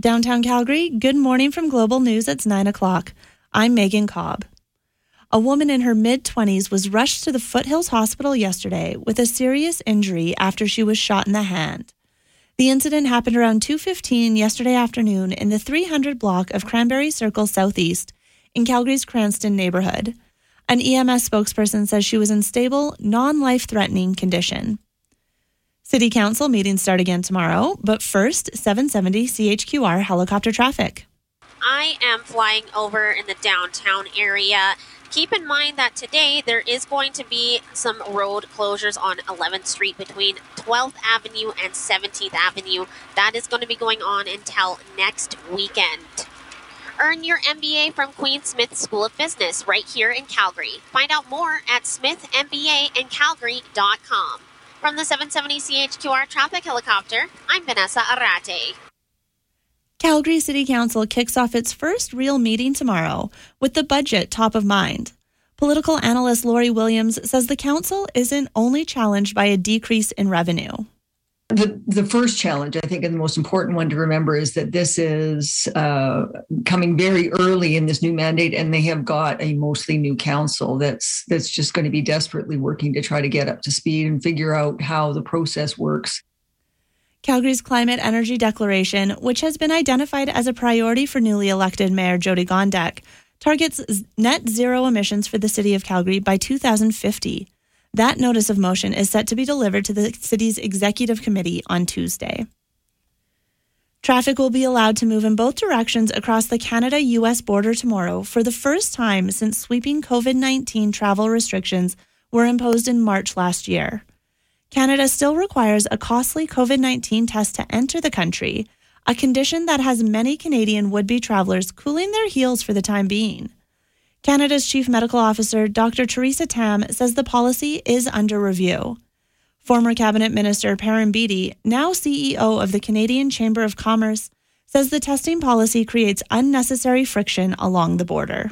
downtown Calgary. Good morning from Global News. It's 9 o'clock. I'm Megan Cobb. A woman in her mid-20s was rushed to the Foothills Hospital yesterday with a serious injury after she was shot in the hand. The incident happened around 2:15 yesterday afternoon in the 300 block of Cranberry Circle Southeast in Calgary's Cranston neighborhood. An EMS spokesperson says she was in stable, non-life-threatening condition. City Council meetings start again tomorrow, but first, 770 CHQR helicopter traffic. I am flying over in the downtown area. Keep in mind that today there is going to be some road closures on 11th Street between 12th Avenue and 17th Avenue. That is going to be going on until next weekend. Earn your MBA from Queen's Smith School of Business right here in Calgary. Find out more at smithmbaandcalgary.com. From the 770 CHQR Traffic Helicopter, I'm Vanessa Arate. Calgary City Council kicks off its first real meeting tomorrow, with the budget top of mind. Political analyst Lori Williams says the council isn't only challenged by a decrease in revenue. The first challenge, I think, and the most important one to remember is that this is coming very early in this new mandate, and they have got a mostly new council that's just going to be desperately working to try to get up to speed and figure out how the process works. Calgary's Climate Energy Declaration, which has been identified as a priority for newly elected Mayor Jody Gondek, targets net zero emissions for the City of Calgary by 2050. That notice of motion is set to be delivered to the city's executive committee on Tuesday. Traffic will be allowed to move in both directions across the Canada-U.S. border tomorrow for the first time since sweeping COVID-19 travel restrictions were imposed in March last year. Canada still requires a costly COVID-19 test to enter the country, a condition that has many Canadian would-be travelers cooling their heels for the time being. Canada's Chief Medical Officer, Dr. Theresa Tam, says the policy is under review. Former Cabinet Minister Perrin Beattie, now CEO of the Canadian Chamber of Commerce, says the testing policy creates unnecessary friction along the border.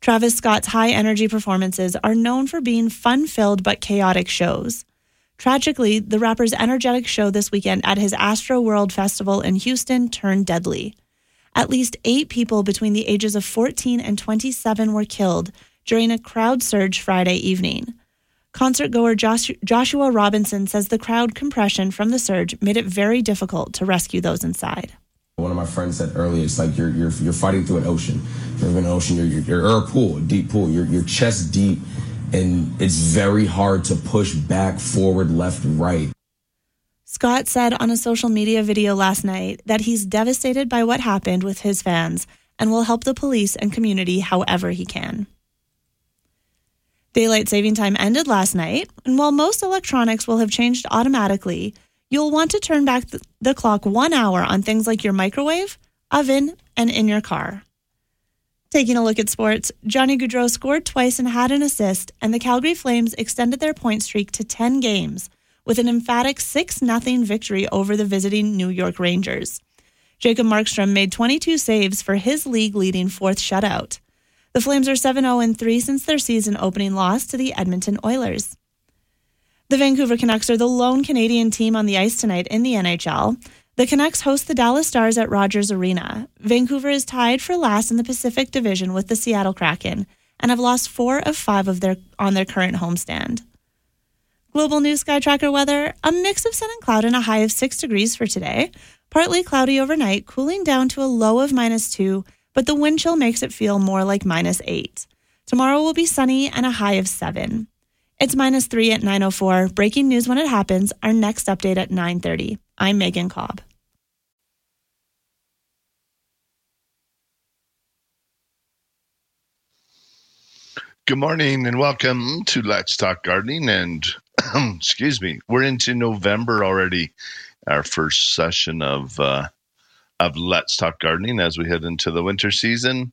Travis Scott's high-energy performances are known for being fun-filled but chaotic shows. Tragically, the rapper's energetic show this weekend at his Astroworld Festival in Houston turned deadly. At least 8 people between the ages of 14 and 27 were killed during a crowd surge Friday evening. Concertgoer Joshua Robinson says the crowd compression from the surge made it very difficult to rescue those inside. One of my friends said earlier, it's like you're fighting through an ocean. You're in an ocean, you're a pool, a deep pool. You're chest deep, and it's very hard to push back, forward, left, right. Scott said on a social media video last night that he's devastated by what happened with his fans and will help the police and community however he can. Daylight saving time ended last night, and while most electronics will have changed automatically, you'll want to turn back the clock 1 hour on things like your microwave, oven, and in your car. Taking a look at sports, Johnny Gaudreau scored twice and had an assist, and the Calgary Flames extended their point streak to 10 games with an emphatic 6-0 victory over the visiting New York Rangers. Jacob Markstrom made 22 saves for his league-leading 4th shutout. The Flames are 7-0-3 since their season-opening loss to the Edmonton Oilers. The Vancouver Canucks are the lone Canadian team on the ice tonight in the NHL. The Canucks host the Dallas Stars at Rogers Arena. Vancouver is tied for last in the Pacific Division with the Seattle Kraken and have lost 4 of 5 on their current homestand. Global News Sky Tracker weather, a mix of sun and cloud and a high of 6 degrees for today. Partly cloudy overnight, cooling down to a low of -2, but the wind chill makes it feel more like -8. Tomorrow will be sunny and a high of 7. It's -3 at 9:04. Breaking news when it happens. Our next update at 9:30. I'm Megan Cobb. Good morning and welcome to Let's Talk Gardening. And excuse me, we're into November already. Our first session of Let's Talk Gardening as we head into the winter season.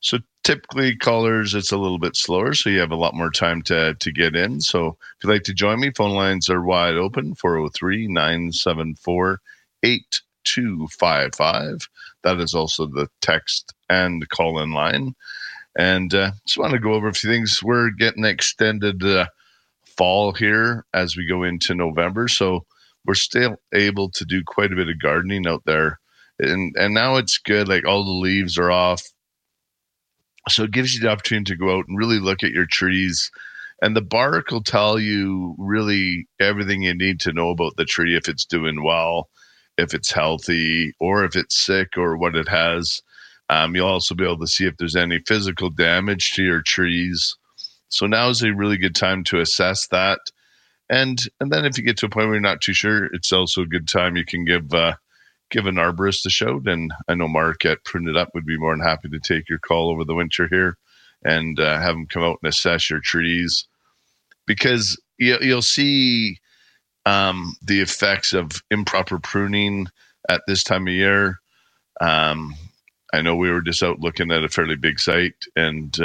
So typically, callers, it's a little bit slower, so you have a lot more time to get in. So if you'd like to join me, phone lines are wide open, 403-974-8255. That is also the text and call-in line. And just want to go over a few things. We're getting extended fall here as we go into November, so we're still able to do quite a bit of gardening out there And now it's good. Like all the leaves are off. So it gives you the opportunity to go out and really look at your trees. And the bark will tell you really everything you need to know about the tree, if it's doing well, if it's healthy, or if it's sick or what it has. You'll also be able to see if there's any physical damage to your trees. So now is a really good time to assess that. And then if you get to a point where you're not too sure, it's also a good time you can give an arborist a shout. And I know Mark at Prune It Up would be more than happy to take your call over the winter here and have them come out and assess your trees, because you'll see the effects of improper pruning at this time of year. I know we were just out looking at a fairly big site, and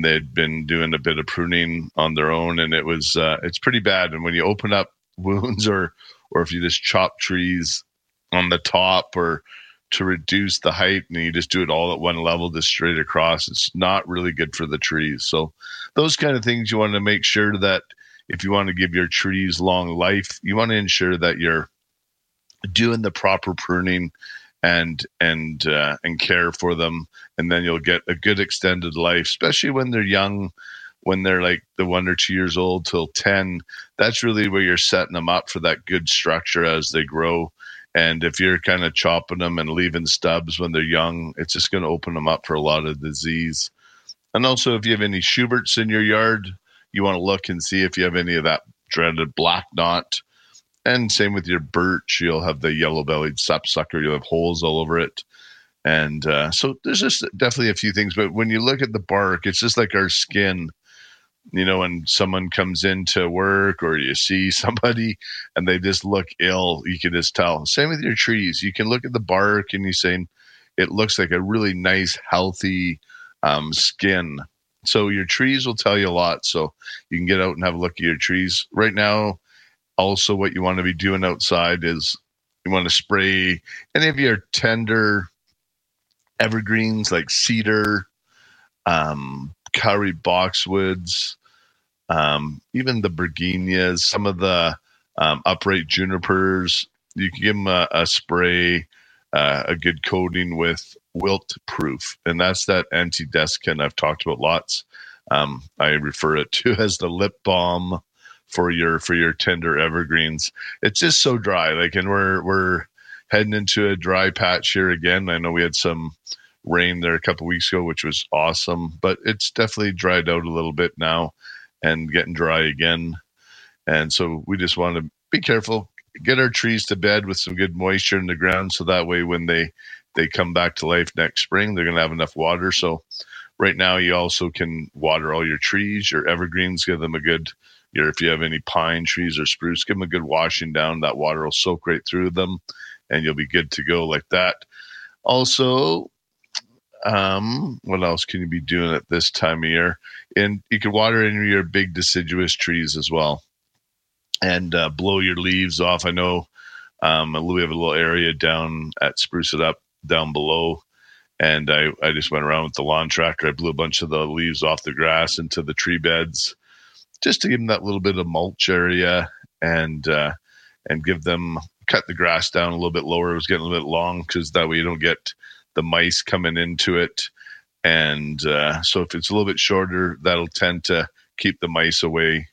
they'd been doing a bit of pruning on their own, and it was it's pretty bad. And when you open up wounds, or if you just chop trees on the top, or to reduce the height, and you just do it all at one level, just straight across, it's not really good for the trees. So those kind of things, you want to make sure that if you want to give your trees long life, you want to ensure that you're doing the proper pruning and care for them, and then you'll get a good extended life, especially when they're young, when they're like the 1 or 2 years old till 10. That's really where you're setting them up for that good structure as they grow. And if you're kind of chopping them and leaving stubs when they're young, it's just going to open them up for a lot of disease. And also, if you have any Schuberts in your yard, you want to look and see if you have any of that dreaded black knot. And same with your birch, you'll have the yellow-bellied sapsucker. You'll have holes all over it. And so there's just definitely a few things. But when you look at the bark, it's just like our skin. You know, when someone comes into work or you see somebody and they just look ill, you can just tell. Same with your trees. You can look at the bark and you're saying it looks like a really nice, healthy skin. So your trees will tell you a lot. So you can get out and have a look at your trees. Right now, also what you want to be doing outside is you want to spray any of your tender evergreens like cedar, Kauri boxwoods, even the berginias, some of the upright junipers. You can give them a spray, a good coating with Wilt Proof, and that's that antidescant I've talked about lots. I refer it to as the lip balm for your tender evergreens. It's just so dry, like, and we're heading into a dry patch here again. I know we had some rain there a couple of weeks ago, which was awesome, but it's definitely dried out a little bit now and getting dry again. And so we just want to be careful, get our trees to bed with some good moisture in the ground, so that way when they come back to life next spring, they're going to have enough water. So right now you also can water all your trees, your evergreens, give them a good, if you have any pine trees or spruce, give them a good washing down. That water will soak right through them and you'll be good to go like that. Also, what else can you be doing at this time of year? And you can water any of your big deciduous trees as well, and blow your leaves off. I know we have a little area down at Spruce It Up down below, and I just went around with the lawn tractor. I blew a bunch of the leaves off the grass into the tree beds, just to give them that little bit of mulch area, and give them, cut the grass down a little bit lower. It was getting a little bit long, because that way you don't get the mice coming into it. And so if it's a little bit shorter, that'll tend to keep the mice away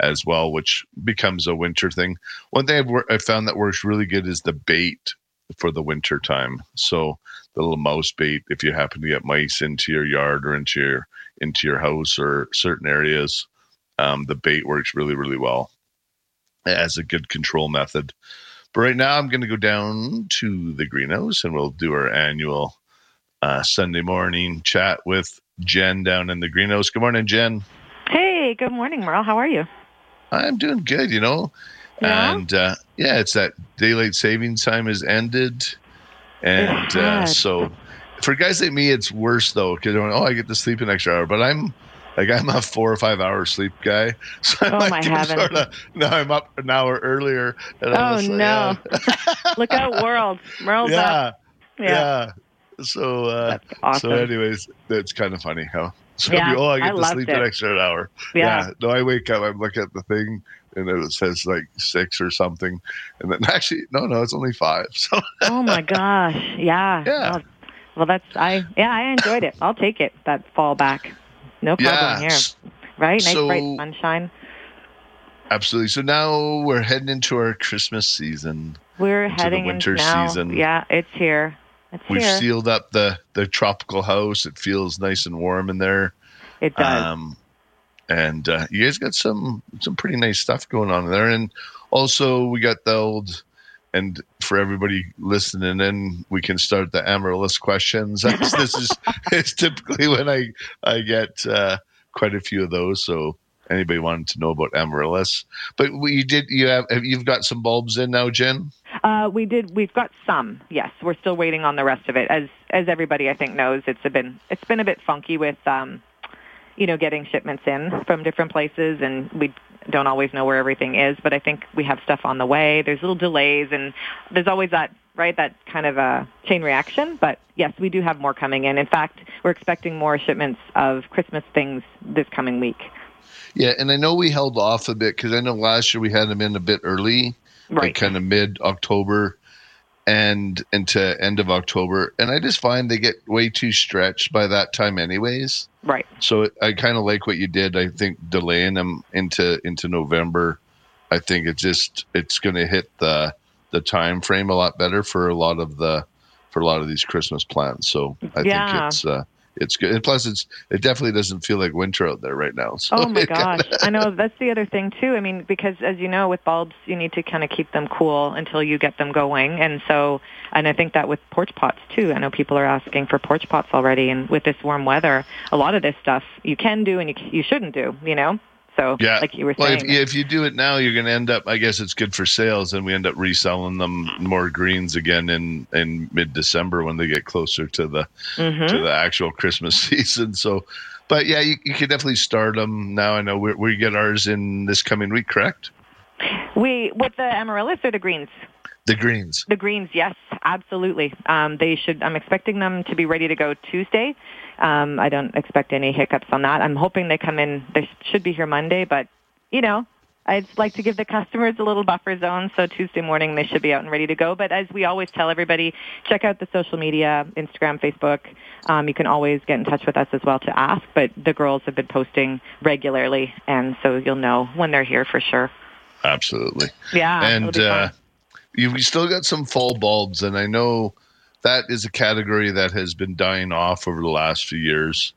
as well, which becomes a winter thing. One thing I've found that works really good is the bait for the winter time. So the little mouse bait, if you happen to get mice into your yard or into your house or certain areas, the bait works really, really well as a good control method. But right now, I'm going to go down to the greenhouse and we'll do our annual Sunday morning chat with Jen down in the greenhouse. Good morning, Jen. Hey, good morning, Merle. How are you? I'm doing good, you know. Yeah? And it's that daylight savings time has ended. And so for guys like me, it's worse, though, because I get to sleep an extra hour. But I'm a 4 or 5 hour sleep guy. So I'm up an hour earlier. And Look out, world. Merle's up. Yeah. So, that's awesome. So anyways, that's kind of funny, huh? So I get to sleep an extra hour. Yeah. No, I wake up, I'm looking at the thing, and it says like 6 or something, and then actually no, it's only 5. So. Oh my gosh, yeah. Well, I enjoyed it. I'll take it. That fall back, no problem here, right? Nice bright sunshine. Absolutely. So now we're heading into our Christmas season. We're heading into the winter season. Yeah, it's here. We've sealed up the tropical house. It feels nice and warm in there. It does. And you guys got some pretty nice stuff going on in there. And also we got the old, and for everybody listening in, we can start the Amaryllis questions. This is it's typically when I get quite a few of those. So anybody wanted to know about Amaryllis, but you've got some bulbs in now, Jen? We did. We've got some. Yes, we're still waiting on the rest of it. As everybody I think knows, it's been a bit funky with getting shipments in from different places, and we don't always know where everything is. But I think we have stuff on the way. There's little delays, and there's always that kind of a chain reaction. But yes, we do have more coming in. In fact, we're expecting more shipments of Christmas things this coming week. Yeah, and I know we held off a bit because I know last year we had them in a bit early, right, like kind of mid-October and into end of October. And I just find they get way too stretched by that time anyways. Right. So I kind of like what you did. I think delaying them into November, I think it's going to hit the time frame a lot better for a lot of these Christmas plans. So I think it's good, and plus it definitely doesn't feel like winter out there right now. So oh my gosh, I know that's the other thing too. I mean, because as you know, with bulbs, you need to kind of keep them cool until you get them going, and I think that with porch pots too. I know people are asking for porch pots already, and with this warm weather, a lot of this stuff you can do and you shouldn't do. So like you were saying, if you do it now, you're going to end up. I guess it's good for sales, and we end up reselling them more greens again in mid-December when they get closer to the actual Christmas season. So, but yeah, you can definitely start them now. I know we get ours in this coming week, correct? We with the amaryllis or the greens. The greens. The greens, yes, absolutely. They should. I'm expecting them to be ready to go Tuesday. I don't expect any hiccups on that. I'm hoping they come in. They should be here Monday, but, I'd like to give the customers a little buffer zone, so Tuesday morning they should be out and ready to go. But as we always tell everybody, check out the social media, Instagram, Facebook. You can always get in touch with us as well to ask, but the girls have been posting regularly, and so you'll know when they're here for sure. Absolutely. Yeah. And you've still got some fall bulbs, and I know that is a category that has been dying off over the last few years,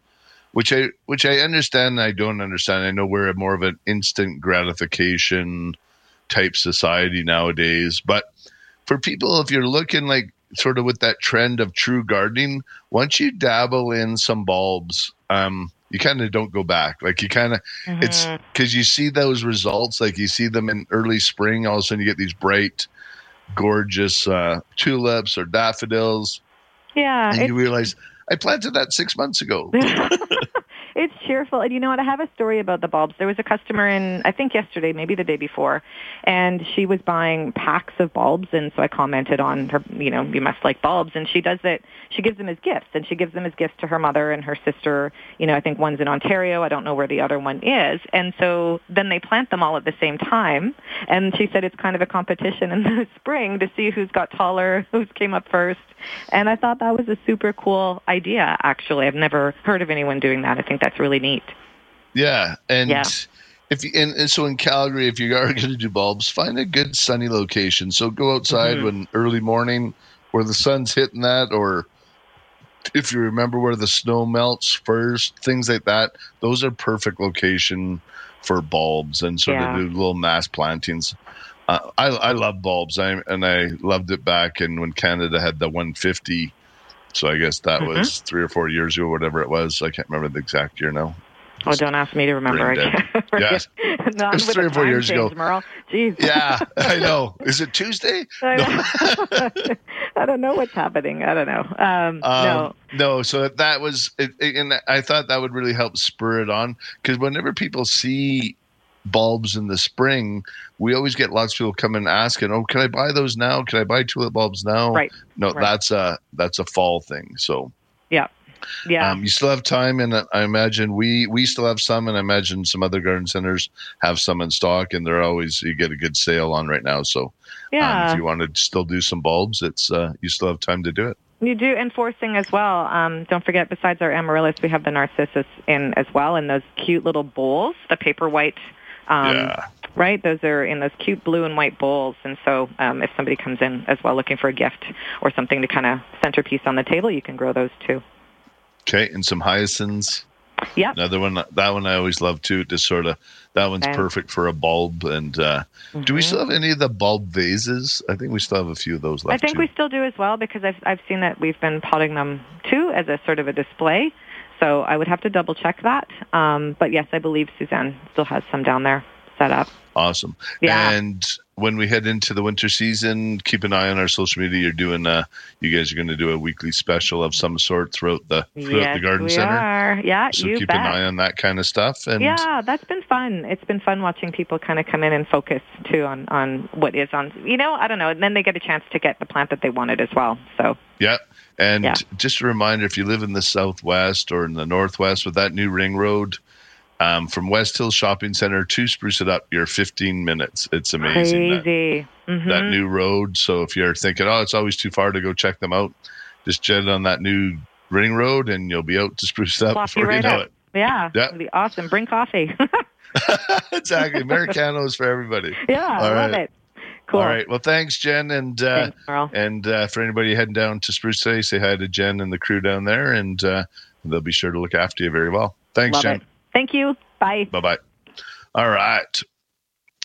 which I understand and I don't understand. I know we're more of an instant gratification type society nowadays. But for people, if you're looking like sort of with that trend of true gardening, once you dabble in some bulbs, you kind of don't go back. Like you kind of, it's because you see those results, like you see them in early spring, all of a sudden you get these bright, gorgeous tulips or daffodils. Yeah. And you realize, I planted that 6 months ago. It's cheerful. And you know what? I have a story about the bulbs. There was a customer in, I think yesterday, maybe the day before, and she was buying packs of bulbs. And so I commented on her, you must like bulbs. And she does it. She gives them as gifts. And she gives them as gifts to her mother and her sister. I think one's in Ontario. I don't know where the other one is. And so then they plant them all at the same time. And she said it's kind of a competition in the spring to see who's got taller, who's came up first. And I thought that was a super cool idea, actually. I've never heard of anyone doing that. I think that's really neat. Yeah. And so in Calgary, if you are going to do bulbs, find a good sunny location. So go outside when early morning where the sun's hitting that, or if you remember where the snow melts first, things like that. Those are perfect location for bulbs and sort of do little mass plantings. I love bulbs, and I loved it back in when Canada had the 150. So I guess that was 3 or 4 years ago, whatever it was. I can't remember the exact year now. Just don't ask me to remember. Yes. It was 3 or 4 years ago. Merle. Jeez. Yeah, I know. Is it Tuesday? I don't know what's happening. I don't know. No. So that was it, and I thought that would really help spur it on, because whenever people see bulbs in the spring, we always get lots of people come and asking, oh, can I buy those now? Can I buy tulip bulbs now? Right. No, right. That's a fall thing. So yeah, Yeah. You still have time, and I imagine we still have some, and I imagine some other garden centers have some in stock, and they're always, you get a good sale on right now. So yeah. If you want to still do some bulbs, it's you still have time to do it. You do, and forcing as well. Don't forget, besides our amaryllis, we have the narcissus in as well, in those cute little bowls, the paper white. Yeah. Right? Those are in those cute blue and white bowls. And so if somebody comes in as well looking for a gift or something to kind of centerpiece on the table, you can grow those too. Okay. And some hyacinths. Yeah. Another one. That one I always love too. Just sort of, that one's perfect for a bulb. And do we still have any of the bulb vases? I think we still have a few of those left. I think we still do as well, because I've seen that we've been potting them too as a sort of a display. So I would have to double check that. But yes, I believe Suzanne still has some down there set up. Awesome. Yeah. And when we head into the winter season, keep an eye on our social media. You're doing, you guys are going to do a weekly special of some sort throughout the garden center. Yes, we are. Yeah, so keep an eye on that kind of stuff. And yeah, that's been fun. It's been fun watching people kind of come in and focus too on what is on, I don't know. And then they get a chance to get the plant that they wanted as well. So yeah. And just a reminder, if you live in the Southwest or in the Northwest with that new ring road, from West Hills Shopping Center to Spruce It Up, you're 15 minutes. It's amazing. Crazy. That new road. So if you're thinking, oh, it's always too far to go check them out, just jet on that new ring road and you'll be out to Spruce It Up before you know it. Yeah. It'll be awesome. Bring coffee. Exactly. Americanos for everybody. Yeah. I love it. Cool. All right. Well, thanks, Jen. And thanks, Merle. And for anybody heading down to Spruce today, say hi to Jen and the crew down there, and they'll be sure to look after you very well. Thanks, Jen. Love it. Thank you. Bye. Bye-bye. All right.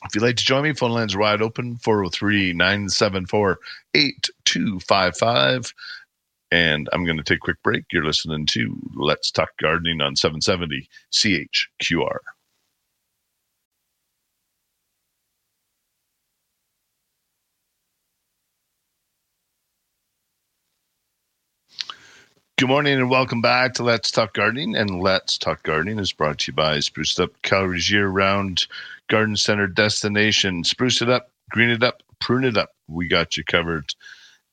If you'd like to join me, phone lines are wide open, 403-974-8255. And I'm going to take a quick break. You're listening to Let's Talk Gardening on 770 CHQR. Good morning and welcome back to Let's Talk Gardening. And Let's Talk Gardening is brought to you by Spruce It Up, Calgary's year-round garden center destination. Spruce it up, green it up, prune it up. We got you covered.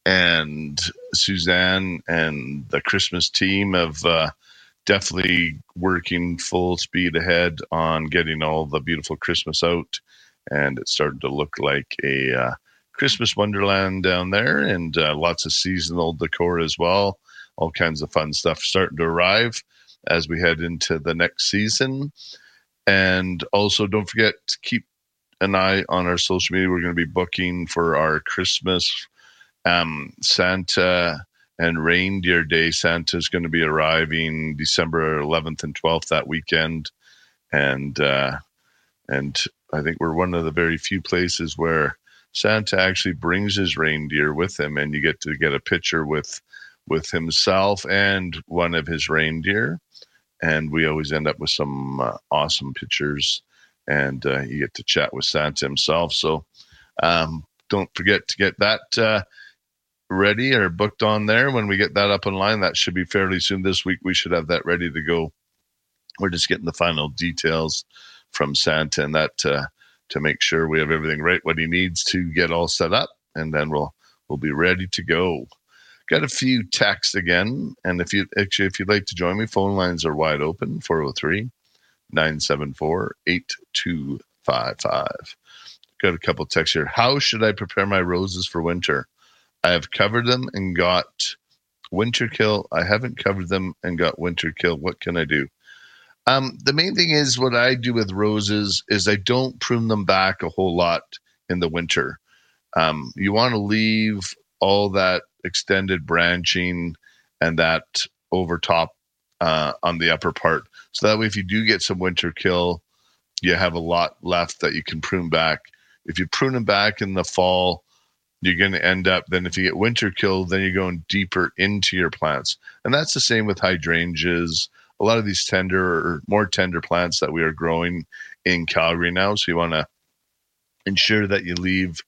And Suzanne and the Christmas team have definitely working full speed ahead on getting all the beautiful Christmas out. And it's starting to look like a Christmas wonderland down there, and lots of seasonal decor as well. All kinds of fun stuff starting to arrive as we head into the next season. And also, don't forget to keep an eye on our social media. We're going to be booking for our Christmas Santa and Reindeer Day. Santa's going to be arriving December 11th and 12th, that weekend. And I think we're one of the very few places where Santa actually brings his reindeer with him, and you get to get a picture with himself and one of his reindeer. And we always end up with some awesome pictures, and you get to chat with Santa himself. So don't forget to get that ready or booked on there. When we get that up online, that should be fairly soon this week. We should have that ready to go. We're just getting the final details from Santa, and that to make sure we have everything right, what he needs to get all set up, and then we'll be ready to go. Got a few texts again, and if you'd like to join me, phone lines are wide open, 403-974-8255. Got a couple texts here. How should I prepare my roses for winter? I have covered them and got winter kill. I haven't covered them and got winter kill. What can I do? The main thing is what I do with roses is I don't prune them back a whole lot in the winter. You want to leave all that extended branching and that over top on the upper part. So that way, if you do get some winter kill, you have a lot left that you can prune back. If you prune them back in the fall, you're going to end up, then if you get winter kill, then you're going deeper into your plants. And that's the same with hydrangeas. A lot of these tender or more tender plants that we are growing in Calgary now. So you want to ensure that you leave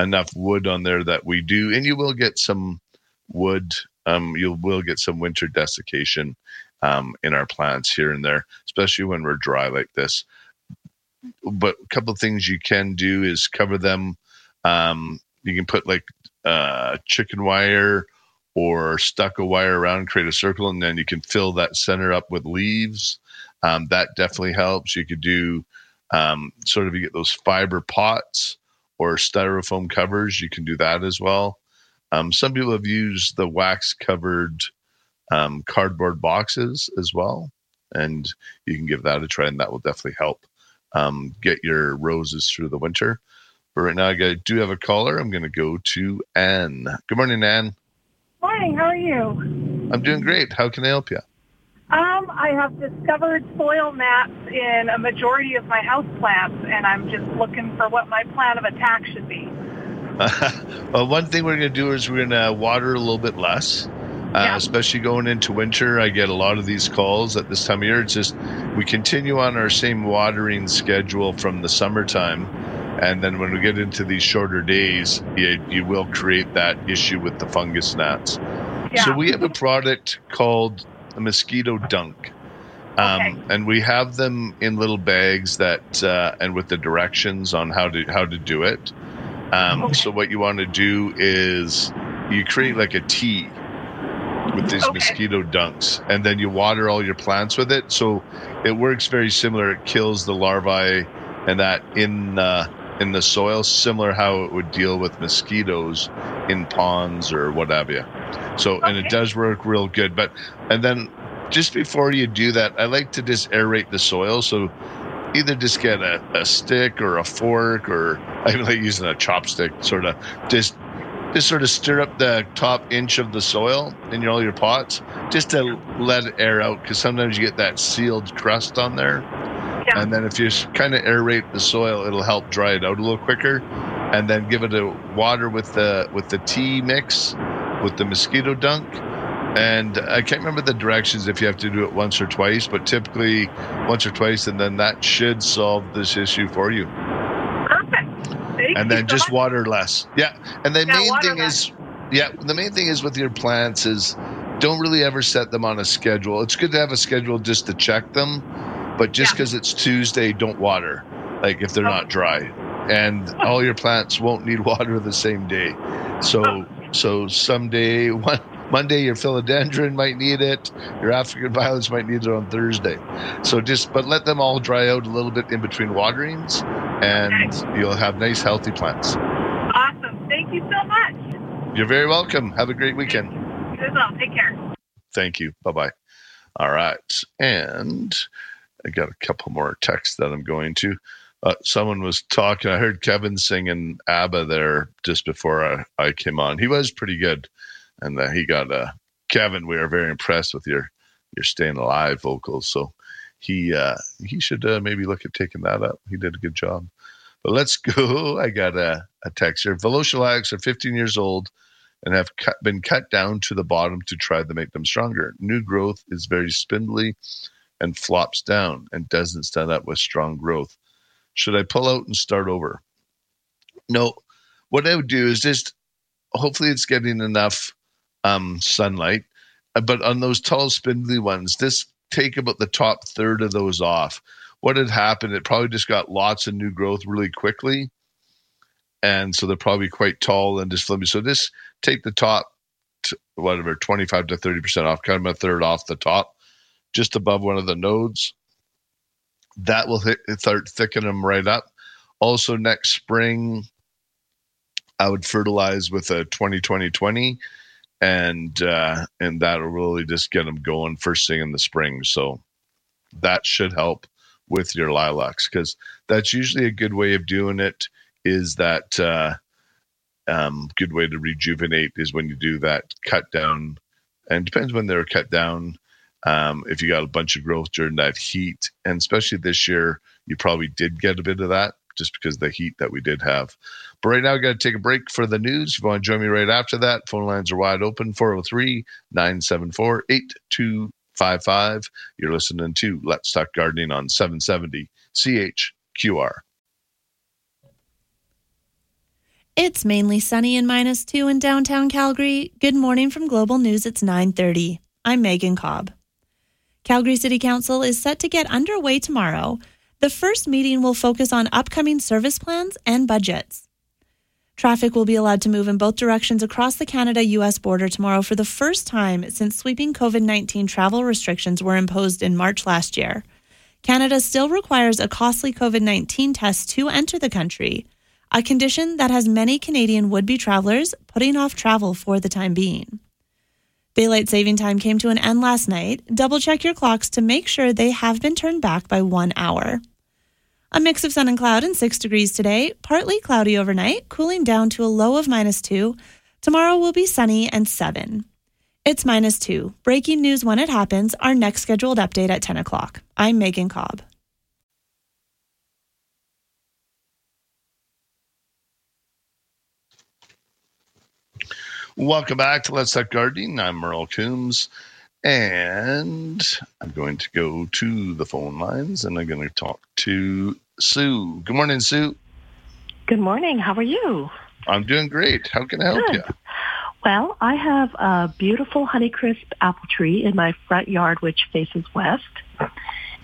enough wood on there that we do, and you will get some wood. You will get some winter desiccation in our plants here and there, especially when we're dry like this. But a couple of things you can do is cover them. You can put like chicken wire or stuck a wire around, create a circle, and then you can fill that center up with leaves. That definitely helps. You could do sort of, you get those fiber pots or styrofoam covers. You can do that as well. Some people have used the wax covered cardboard boxes as well. And you can give that a try, and that will definitely help get your roses through the winter. But right now, I do have a caller. I'm going to go to Anne. Good morning, Anne. Morning. How are you? I'm doing great. How can I help you? I have discovered soil maps in a majority of my house plants, and I'm just looking for what my plan of attack should be. Well, one thing we're going to do is we're going to water a little bit less. Especially going into winter, I get a lot of these calls at this time of year. It's just we continue on our same watering schedule from the summertime, and then when we get into these shorter days, you will create that issue with the fungus gnats. Yeah. So we have a product called a mosquito dunk, and we have them in little bags that and with the directions on how to do it. So what you want to do is you create like a tea with these mosquito dunks, and then you water all your plants with it. So it works very similar. It kills the larvae and that in the soil, similar how it would deal with mosquitoes in ponds or what have you. So, and it does work real good. But, and then just before you do that, I like to just aerate the soil. So either just get a stick or a fork, or I even like using a chopstick, sort of just sort of stir up the top inch of the soil in all your pots just to let air out, because sometimes you get that sealed crust on there. Yeah. And then if you kind of aerate the soil, it'll help dry it out a little quicker. And then give it a water with the tea mix, with the mosquito dunk. And I can't remember the directions if you have to do it once or twice, but typically once or twice, and then that should solve this issue for you. And then just water less. Yeah. And the main thing is, the main thing is with your plants is don't really ever set them on a schedule. It's good to have a schedule just to check them, but just because it's Tuesday, don't water. Like if they're not dry, and all your plants won't need water the same day. So someday, Monday, your philodendron might need it. Your African violets might need it on Thursday. So but let them all dry out a little bit in between waterings, and you'll have nice, healthy plants. Awesome. Thank you so much. You're very welcome. Have a great weekend. You as well. Take care. Thank you. Bye-bye. All right. And I got a couple more texts that I'm going to. Someone was talking. I heard Kevin singing ABBA there just before I came on. He was pretty good. And he got Kevin, we are very impressed with your Staying Alive vocals. So he should maybe look at taking that up. He did a good job. But let's go. I got a text here. Velociliacs are 15 years old and have been cut down to the bottom to try to make them stronger. New growth is very spindly and flops down and doesn't stand up with strong growth. Should I pull out and start over? No. What I would do is just hopefully it's getting enough sunlight, but on those tall spindly ones, just take about the top third of those off. What had happened, it probably just got lots of new growth really quickly, and so they're probably quite tall and just flimsy. So just take the top 25 to 30% off, kind of a third off the top, just above one of the nodes. That will start thickening them right up. Also next spring, I would fertilize with a 20-20-20. And that'll really just get them going first thing in the spring. So that should help with your lilacs, because that's usually a good way of doing it, is that good way to rejuvenate is when you do that cut down. And it depends when they're cut down. If you got a bunch of growth during that heat, and especially this year, you probably did get a bit of that just because of the heat that we did have. But right now, I've got to take a break for the news. If you want to join me right after that, phone lines are wide open, 403-974-8255. You're listening to Let's Talk Gardening on 770 CHQR. It's mainly sunny and -2 in downtown Calgary. Good morning from Global News. It's 9:30. I'm Megan Cobb. Calgary City Council is set to get underway tomorrow. The first meeting will focus on upcoming service plans and budgets. Traffic will be allowed to move in both directions across the Canada-U.S. border tomorrow for the first time since sweeping COVID-19 travel restrictions were imposed in March last year. Canada still requires a costly COVID-19 test to enter the country, a condition that has many Canadian would-be travelers putting off travel for the time being. Daylight saving time came to an end last night. Double-check your clocks to make sure they have been turned back by 1 hour. A mix of sun and cloud and 6 degrees today, partly cloudy overnight, cooling down to a low of -2. Tomorrow will be sunny and 7. It's -2. Breaking news when it happens. Our next scheduled update at 10 o'clock. I'm Megan Cobb. Welcome back to Let's Talk Gardening. I'm Merle Coombs, and I'm going to go to the phone lines, and I'm going to talk to Sue. Good morning, Sue. Good morning. How are you? I'm doing great. How can I help you? Well, I have a beautiful Honeycrisp apple tree in my front yard, which faces west. Nice.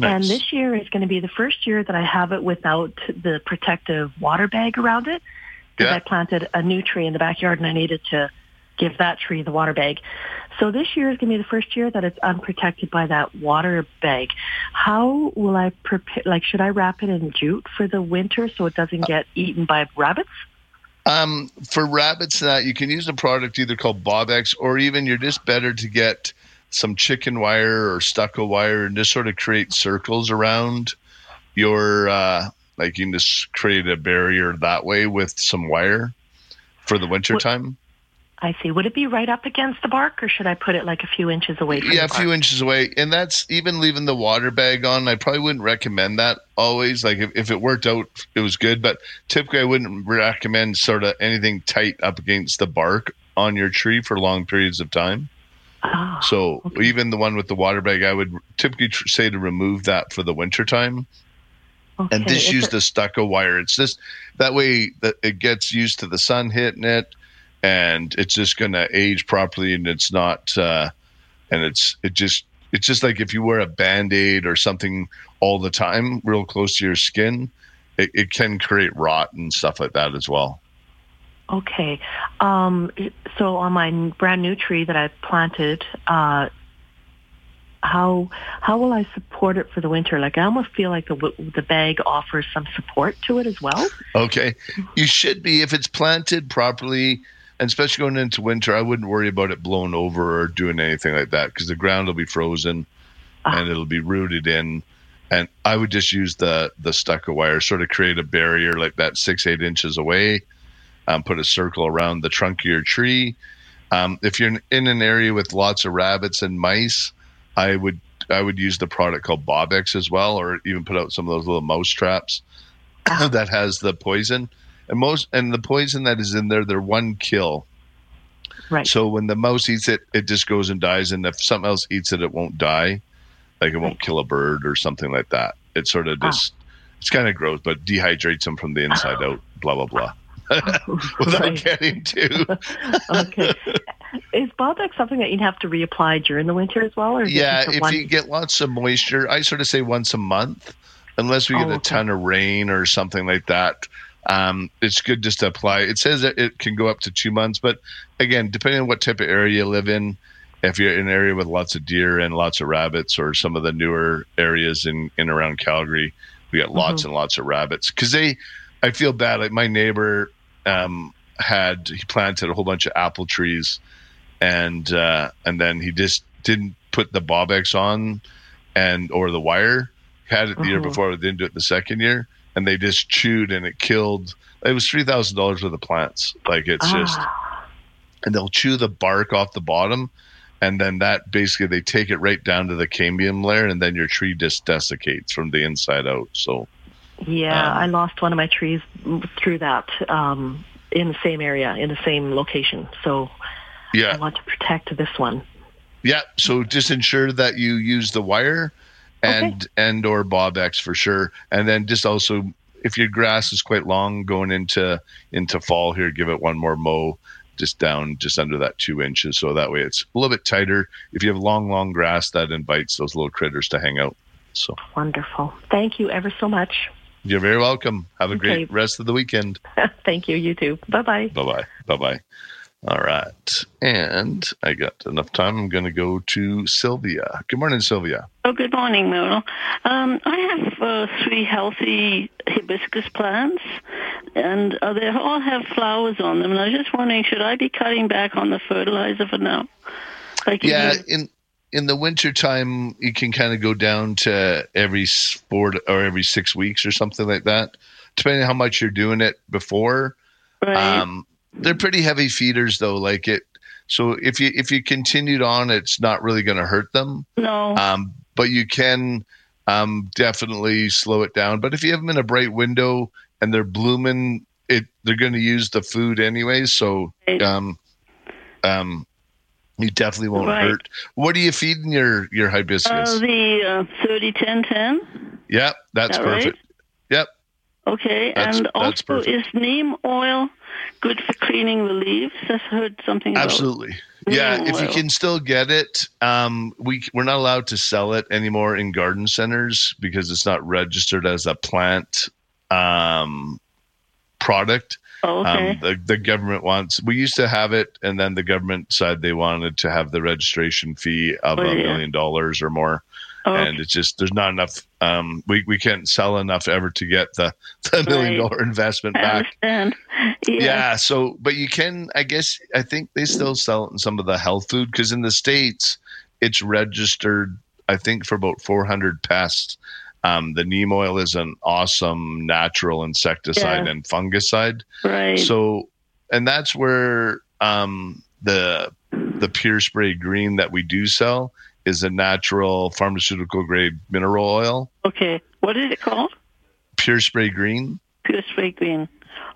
And this year is going to be the first year that I have it without the protective water bag around it, because I planted a new tree in the backyard, and I needed to give that tree the water bag. So this year is going to be the first year that it's unprotected by that water bag. How will I prepare? Like, should I wrap it in jute for the winter so it doesn't get eaten by rabbits? For rabbits, you can use a product either called Bobbex, or even you're just better to get some chicken wire or stucco wire and just sort of create circles around your, like you can just create a barrier that way with some wire for the winter time. I see. Would it be right up against the bark, or should I put it like a few inches away from the bark? Yeah, a few inches away. And that's even leaving the water bag on. I probably wouldn't recommend that always. Like if it worked out, it was good. But typically I wouldn't recommend sort of anything tight up against the bark on your tree for long periods of time. Oh, so even the one with the water bag, I would typically say to remove that for the winter time. Okay. And just use the stucco wire. It's just that way that it gets used to the sun hitting it. And it's just going to age properly, and it's not, and it's just like if you wear a Band-Aid or something all the time, real close to your skin, it can create rot and stuff like that as well. Okay, so on my brand new tree that I planted, how will I support it for the winter? Like, I almost feel like the bag offers some support to it as well. Okay, you should be, if it's planted properly. And especially going into winter, I wouldn't worry about it blowing over or doing anything like that, because the ground will be frozen and it'll be rooted in. And I would just use the stucco wire, sort of create a barrier like that 6-8 inches away, put a circle around the trunk of your tree. If you're in an area with lots of rabbits and mice, I would use the product called Bobbex as well, or even put out some of those little mouse traps that has the poison. And the poison that is in there, they're one kill. Right. So when the mouse eats it, it just goes and dies. And if something else eats it, it won't die. Like it won't kill a bird or something like that. It sort of just, it's kind of gross, but dehydrates them from the inside out, blah, blah, blah. Without getting to. Okay. Is Bobbex something that you'd have to reapply during the winter as well? Or you get lots of moisture, I sort of say once a month, unless we get a ton of rain or something like that. It's good just to apply. It says that it can go up to 2 months, but again, depending on what type of area you live in, if you're in an area with lots of deer and lots of rabbits, or some of the newer areas in around Calgary, we got lots and lots of rabbits. Because I feel bad. Like my neighbor he planted a whole bunch of apple trees, and then he just didn't put the Bobbex on, and or the wire. Had it the year before, but didn't do it the second year. And they just chewed, and it killed. It was $3,000 worth of plants. Like it's just, and they'll chew the bark off the bottom, and then that basically they take it right down to the cambium layer, and then your tree just desiccates from the inside out. So, yeah, I lost one of my trees through that in the same area, in the same location. So, I want to protect this one. Yeah. So just ensure that you use the wire. And or Bobbex for sure. And then just also, if your grass is quite long going into fall here, give it one more mow, just down just under that 2 inches. So that way it's a little bit tighter. If you have long grass, that invites those little critters to hang out. So wonderful. Thank you ever so much. You're very welcome. Have a great rest of the weekend. Thank you. You too. Bye-bye. Bye-bye. Bye-bye. All right. And I got enough time. I'm going to go to Sylvia. Good morning, Sylvia. Oh, good morning, Merle. I have three healthy hibiscus plants, and they all have flowers on them. And I was just wondering, should I be cutting back on the fertilizer for now? In the wintertime, you can kind of go down to every 6 weeks or something like that, depending on how much you're doing it before. Right. They're pretty heavy feeders, though. So if you continued on, it's not really going to hurt them. No. But you can definitely slow it down. But if you have them in a bright window and they're blooming, they're going to use the food anyway. So you definitely won't hurt. What are you feeding your hibiscus? Oh, the 30-10-10. Yep, that's perfect. Right? Yep. Okay, also is neem oil good for cleaning the leaves? I've heard something about Absolutely. Yeah, if you can still get it. We're not allowed to sell it anymore in garden centers because it's not registered as a plant product. Oh, okay. The government wants. We used to have it, and then the government said they wanted to have the registration fee of $1 million or more. Oh, and it's just there's not enough. We can't sell enough ever to get the $1 million investment back. I understand. Yeah. So, but you can. I think they still sell it in some of the health food because in the States it's registered. I think for about 400 pests. The neem oil is an awesome natural insecticide and fungicide. Right. So, and that's where the Pure Spray Green that we do sell is a natural pharmaceutical grade mineral oil. Okay. What is it called? Pure Spray Green. Pure Spray Green.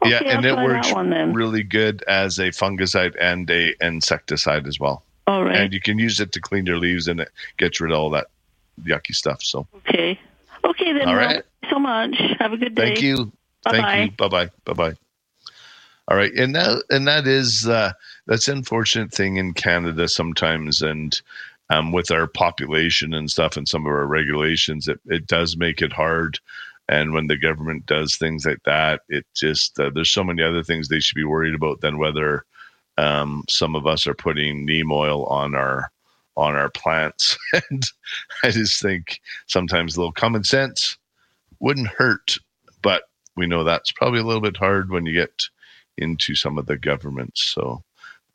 Okay, yeah, and it works really good as a fungicide and a insecticide as well. All right. And you can use it to clean your leaves, and it gets rid of all that yucky stuff. So. Okay. Okay, then. All right. Thank you so much. Have a good day. Thank you. Bye-bye. Thank you. Bye-bye. Bye-bye. All right. And that is that's the unfortunate thing in Canada sometimes. And with our population and stuff and some of our regulations, it does make it hard. And when the government does things like that, it just there's so many other things they should be worried about than whether some of us are putting neem oil on our plants. And I just think sometimes a little common sense wouldn't hurt, but we know that's probably a little bit hard when you get into some of the governments. So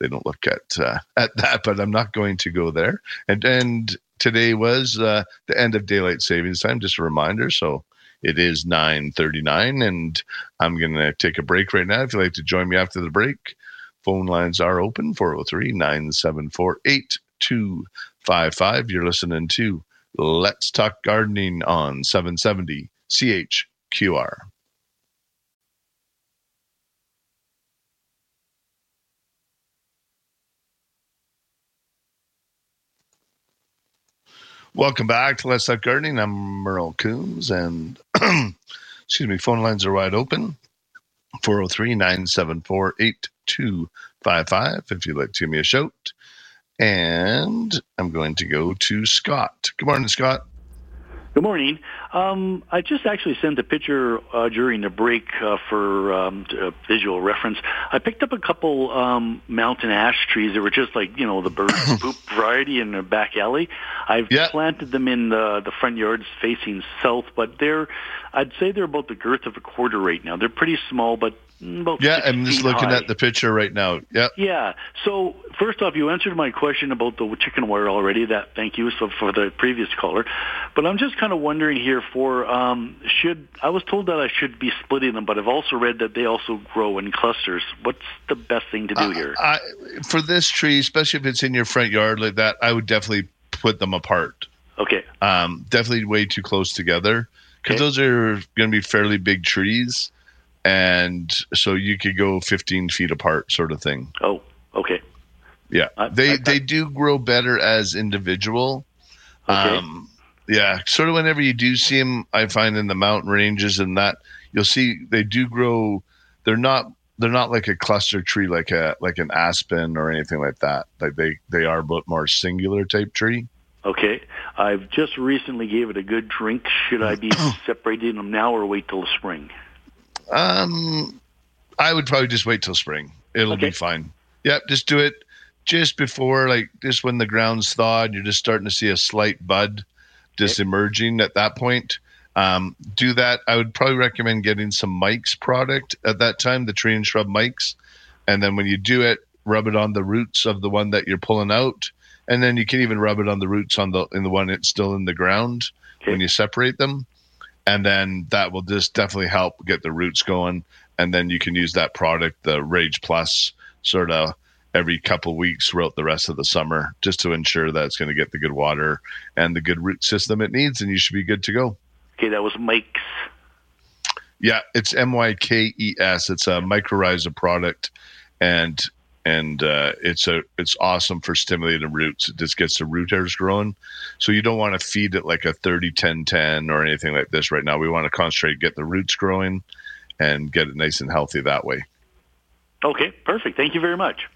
they don't look at that, but I'm not going to go there. And today was the end of daylight savings time, just a reminder. So it is 9:39 and I'm going to take a break right now. If you'd like to join me after the break, phone lines are open 403-974-8. 255. You're listening to Let's Talk Gardening on 770 CHQR. Welcome back to Let's Talk Gardening. I'm Merle Coombs, and phone lines are wide open. 403-974-8255 if you'd like to give me a shout. And I'm going to go to Scott. Good morning, Scott. Good morning. I just actually sent a picture during the break for visual reference. I picked up a couple mountain ash trees that were just like, the bird poop variety in the back alley. I've planted them in the front yards facing south, but I'd say they're about the girth of a quarter right now. They're pretty small, but I'm just looking at the picture right now. Yep. Yeah. So first off, you answered my question about the chicken wire already. Thank you for the previous caller. But I'm just kind of wondering here I was told that I should be splitting them, but I've also read that they also grow in clusters. What's the best thing to do here? For this tree, especially if it's in your front yard like that, I would definitely put them apart. Okay. Definitely way too close together because those are going to be fairly big trees. And so you could go 15 feet apart sort of thing. Oh, okay. Yeah. They do grow better as individual. Okay. Yeah. Sort of whenever you do see them, I find in the mountain ranges and that you'll see they do grow. They're not like a cluster tree, like an aspen or anything like that. Like they are a bit more singular type tree. Okay, I've just recently gave it a good drink. Should I be separating them now or wait till the spring? I would probably just wait till spring. It'll be fine. Yep, just do it just before, like just when the ground's thawed, you're just starting to see a slight bud just emerging at that point. Do that. I would probably recommend getting some Mike's product at that time, the tree and shrub Mike's. And then when you do it, rub it on the roots of the one that you're pulling out. And then you can even rub it on the roots on the in the one it's still in the ground when you separate them. And then that will just definitely help get the roots going. And then you can use that product, the Rage Plus, sort of every couple weeks throughout the rest of the summer just to ensure that it's going to get the good water and the good root system it needs, and you should be good to go. Okay, that was Mike's. Yeah, it's Mykes. It's a mycorrhiza product, and it's awesome for stimulating roots. It just gets the root hairs growing. So you don't want to feed it like a 30-10-10 or anything like this right now. We want to concentrate, get the roots growing, and get it nice and healthy that way. Okay, perfect. Thank you very much.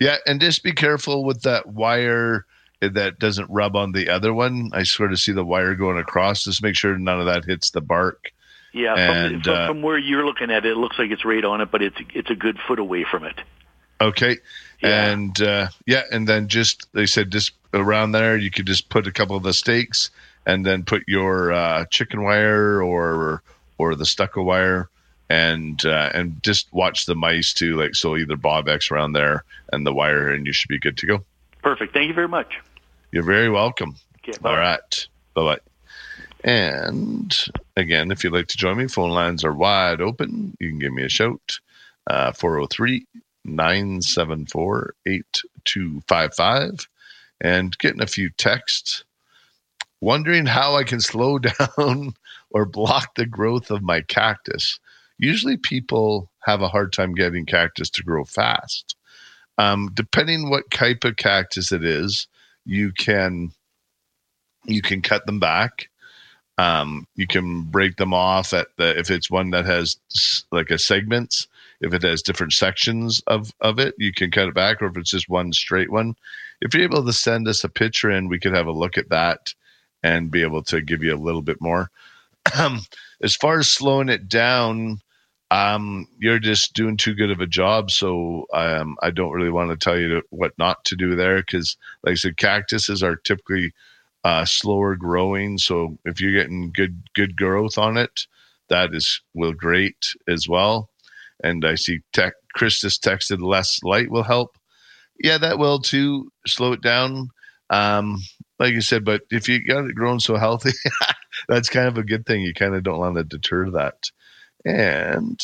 Yeah, and just be careful with that wire that doesn't rub on the other one. I sort of see the wire going across. Just make sure none of that hits the bark. Yeah, and, from where you're looking at it, it looks like it's right on it, but it's a good foot away from it. Okay. Yeah. And, and then just, they said just around there, you could just put a couple of the stakes and then put your chicken wire or the stucco wire. And just watch the mice too, like so either Bobbex around there and the wire, and you should be good to go. Perfect. Thank you very much. You're very welcome. Okay, all right. Bye-bye. And again, if you'd like to join me, phone lines are wide open. You can give me a shout, 403-974-8255. And getting a few texts. Wondering how I can slow down or block the growth of my cactus. Usually people have a hard time getting cactus to grow fast. Depending what type of cactus it is, you can cut them back. You can break them off if it's one that has like a segments, if it has different sections of it, you can cut it back, or if it's just one straight one. If you're able to send us a picture in, we could have a look at that and be able to give you a little bit more. As far as slowing it down, you're just doing too good of a job. So I don't really want to tell you what not to do there, because, like I said, cactuses are typically slower growing. So if you're getting good growth on it, that will great as well. And I see Chris just texted less light will help. Yeah, that will too. Slow it down. Like I said, but if you got it growing so healthy, that's kind of a good thing. You kind of don't want to deter that. And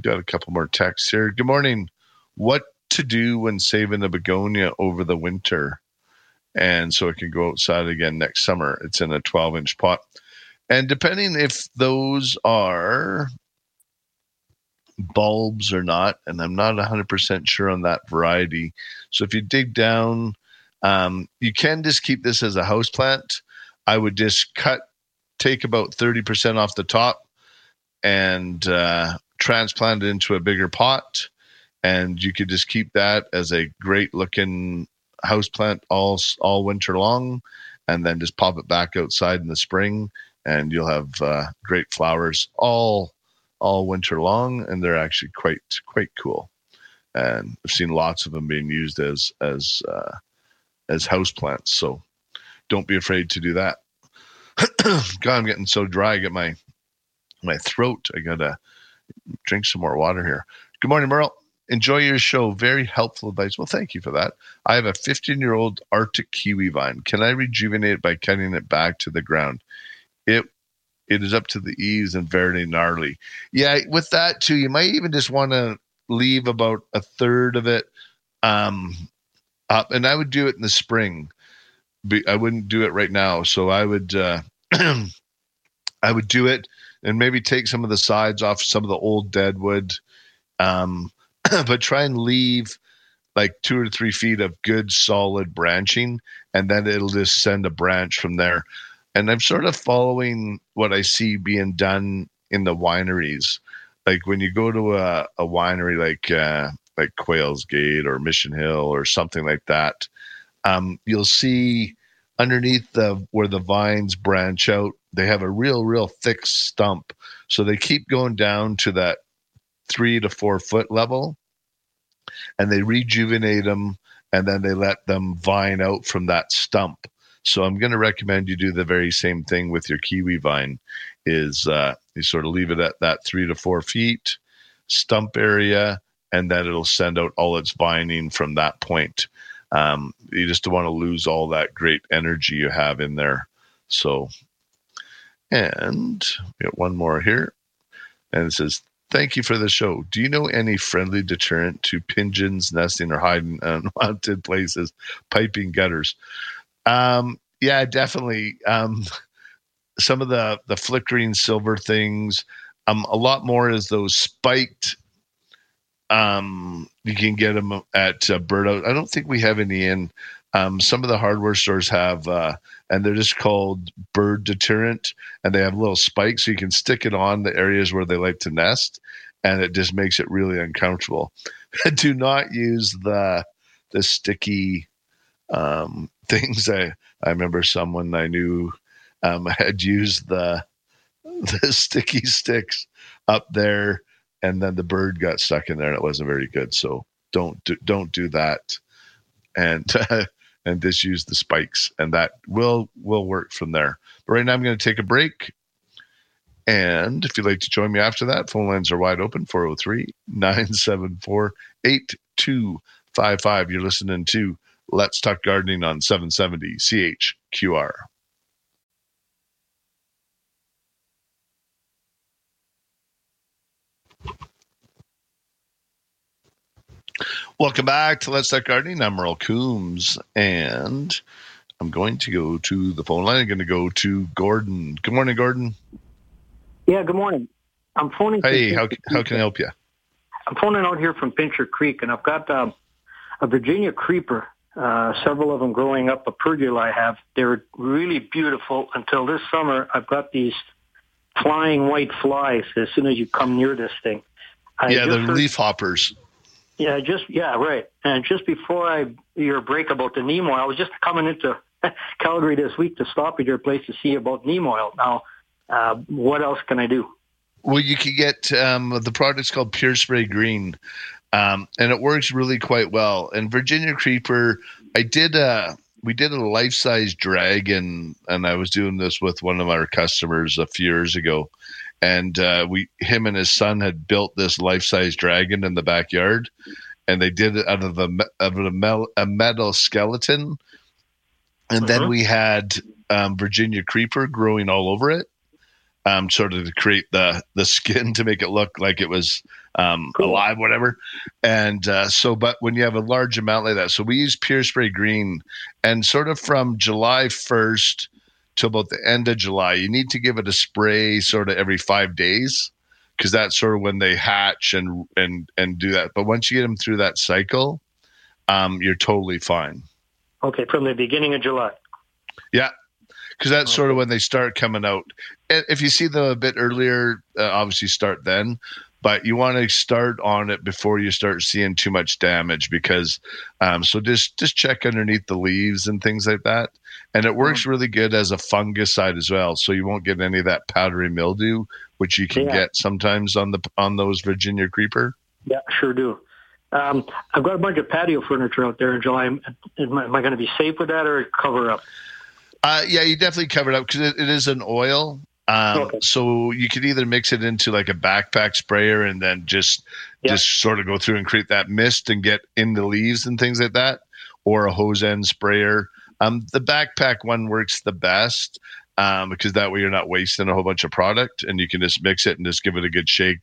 got a couple more texts here. Good morning. What to do when saving a begonia over the winter? And so it can go outside again next summer. It's in a 12-inch pot. And depending if those are bulbs or not, and I'm not 100% sure on that variety. So if you dig down, you can just keep this as a houseplant. I would just take about 30% off the top and transplant it into a bigger pot. And you could just keep that as a great looking houseplant all winter long, and then just pop it back outside in the spring, and you'll have great flowers all winter long. And they're actually quite cool. And I've seen lots of them being used as houseplants. So don't be afraid to do that. God, I'm getting so dry. I get my throat. I got to drink some more water here. Good morning, Merle. Enjoy your show. Very helpful advice. Well, thank you for that. I have a 15-year-old Arctic kiwi vine. Can I rejuvenate it by cutting it back to the ground? It is up to the eaves and very gnarly. Yeah, with that too, you might even just want to leave about a third of it up. And I would do it in the spring. I wouldn't do it right now. So I would I would do it and maybe take some of the sides off some of the old dead wood, but try and leave like 2 or 3 feet of good solid branching, and then it'll just send a branch from there. And I'm sort of following what I see being done in the wineries. Like when you go to a winery like Quail's Gate or Mission Hill or something like that, you'll see underneath where the vines branch out, they have a real thick stump. So they keep going down to that 3 to 4 foot level, and they rejuvenate them, and then they let them vine out from that stump. So I'm going to recommend you do the very same thing with your kiwi vine, is you sort of leave it at that 3 to 4 feet stump area, and then it'll send out all its vining from that point. You just don't want to lose all that great energy you have in there. So, and we got one more here, and it says, thank you for the show. Do you know any friendly deterrent to pigeons nesting or hiding in unwanted places, piping gutters? Yeah, definitely. Some of the flickering silver things. A lot more is those spiked. You can get them at Birdo. I don't think we have any in. Some of the hardware stores have, and they're just called bird deterrent, and they have little spikes, so you can stick it on the areas where they like to nest, and it just makes it really uncomfortable. Do not use the sticky things. I remember someone I knew had used the sticky sticks up there, and then the bird got stuck in there, and it wasn't very good. So don't do that, and just use the spikes, and that will work from there. But right now I'm going to take a break, and if you'd like to join me after that, phone lines are wide open, 403-974-8255. You're listening to Let's Talk Gardening on 770 CHQR. Welcome back to Let's Talk Gardening. I'm Merle Coombs, and I'm going to go to the phone line. I'm going to go to Gordon. Good morning, Gordon. Yeah, good morning. I'm phoning. Hey, how can I help you? I'm phoning out here from Pincher Creek, and I've got a Virginia creeper, several of them growing up, a pergola I have. They're really beautiful until this summer. I've got these flying white flies as soon as you come near this thing. They're leaf hoppers. Yeah, right. And just before your break about the neem oil, I was just coming into Calgary this week to stop at your place to see about neem oil. Now, what else can I do? Well, you can get the product's called Pure Spray Green, and it works really quite well. And Virginia creeper, we did a life-size dragon, and I was doing this with one of our customers a few years ago. And him and his son had built this life-size dragon in the backyard, and they did it out of a metal skeleton. And then we had Virginia creeper growing all over it, sort of to create the skin to make it look like it was cool, alive, whatever. And but when you have a large amount like that, so we use Pure Spray Green, and sort of from July 1st till about the end of July, you need to give it a spray sort of every 5 days, because that's sort of when they hatch and do that. But once you get them through that cycle, you're totally fine. Okay, from the beginning of July. Yeah, because that's sort of when they start coming out. If you see them a bit earlier, obviously start then. But you want to start on it before you start seeing too much damage, because just check underneath the leaves and things like that. And it works really good as a fungicide as well, so you won't get any of that powdery mildew, which you can get sometimes on those Virginia creeper. Yeah, sure do. I've got a bunch of patio furniture out there in July. Am I going to be safe with that or cover up? Yeah, you definitely cover it up, because it is an oil. So you could either mix it into like a backpack sprayer and then just sort of go through and create that mist and get in the leaves and things like that, or a hose end sprayer. The backpack one works the best, because that way you're not wasting a whole bunch of product, and you can just mix it and just give it a good shake,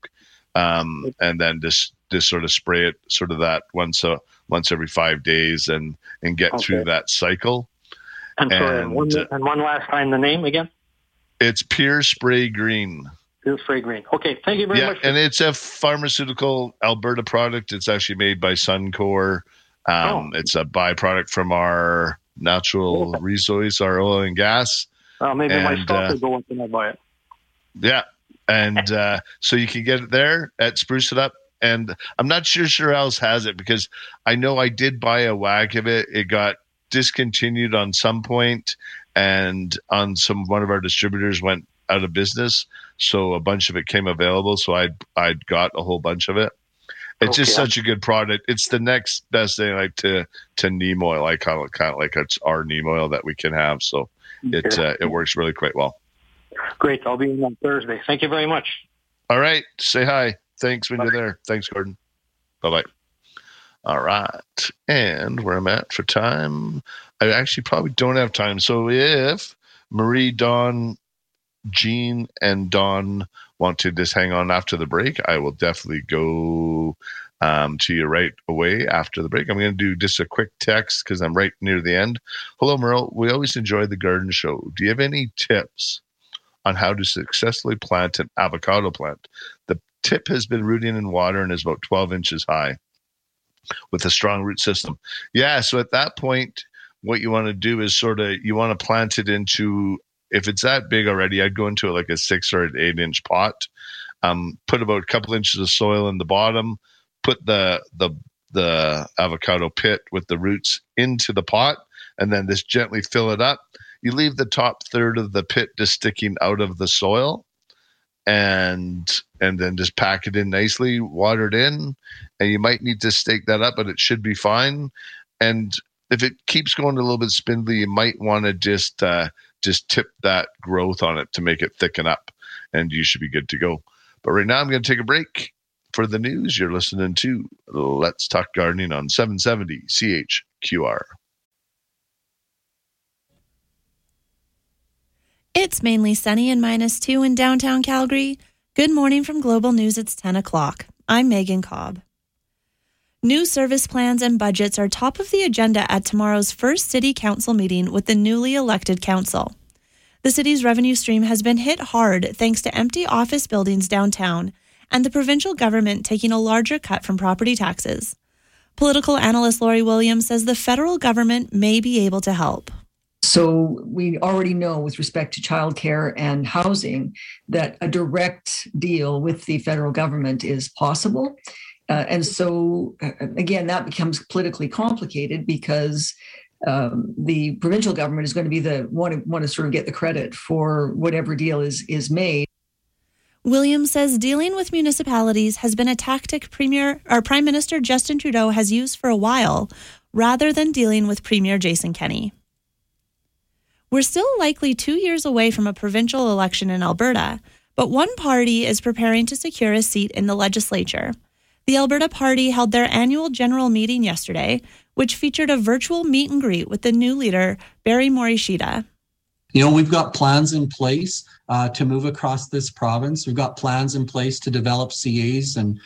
and then just sort of spray it sort of that once every 5 days and get through that cycle. I'm sorry, and one last time, the name again? It's Pure Spray Green. Pure Spray Green. Okay, thank you very much. And it's a pharmaceutical Alberta product. It's actually made by Suncor. It's a byproduct from our natural resource, our oil and gas. Well, maybe my stock will go up when I buy it. Yeah, and so you can get it there at Spruce It Up. And I'm not sure else has it, because I know I did buy a whack of it. It got discontinued on some point, and on some one of our distributors went out of business, so a bunch of it came available. So I got a whole bunch of it. It's just such a good product. It's the next best thing, like to neem oil. I kind of like it's our neem oil that we can have. So it works really quite well. Great. I'll be in on Thursday. Thank you very much. All right. Say hi. Thanks when you're there. Thanks, Gordon. Bye-bye. All right. And where I'm at for time, I actually probably don't have time. So if Marie, Dawn, Jean, and Dawn want to just hang on after the break, I will definitely go to you right away after the break. I'm going to do just a quick text because I'm right near the end. Hello, Merle. We always enjoy the garden show. Do you have any tips on how to successfully plant an avocado plant? The tip has been rooting in water and is about 12 inches high with a strong root system. Yeah, so at that point, what you want to do is you want to plant it into, if it's that big already, I'd go into like a 6 or an 8 inch pot, put about a couple inches of soil in the bottom, put the avocado pit with the roots into the pot, and then just gently fill it up. You leave the top third of the pit just sticking out of the soil, and then just pack it in nicely, water it in, and you might need to stake that up, but it should be fine. And if it keeps going a little bit spindly, you might want to just tip that growth on it to make it thicken up, and you should be good to go. But right now I'm going to take a break for the news. You're listening to Let's Talk Gardening on 770 CHQR. It's mainly sunny and -2 in downtown Calgary. Good morning from Global News. It's 10 o'clock. I'm Megan Cobb. New service plans and budgets are top of the agenda at tomorrow's first City Council meeting with the newly elected council. The city's revenue stream has been hit hard thanks to empty office buildings downtown and the provincial government taking a larger cut from property taxes. Political analyst Lori Williams says the federal government may be able to help. So we already know with respect to childcare and housing that a direct deal with the federal government is possible. And so, again, that becomes politically complicated because the provincial government is going to be the one to sort of get the credit for whatever deal is made. Williams says dealing with municipalities has been a tactic Prime Minister Justin Trudeau has used for a while, rather than dealing with Premier Jason Kenney. We're still likely 2 years away from a provincial election in Alberta, but one party is preparing to secure a seat in the legislature. The Alberta Party held their annual general meeting yesterday, which featured a virtual meet and greet with the new leader, Barry Morishita. You know, we've got plans in place to move across this province. We've got plans in place to develop CAs and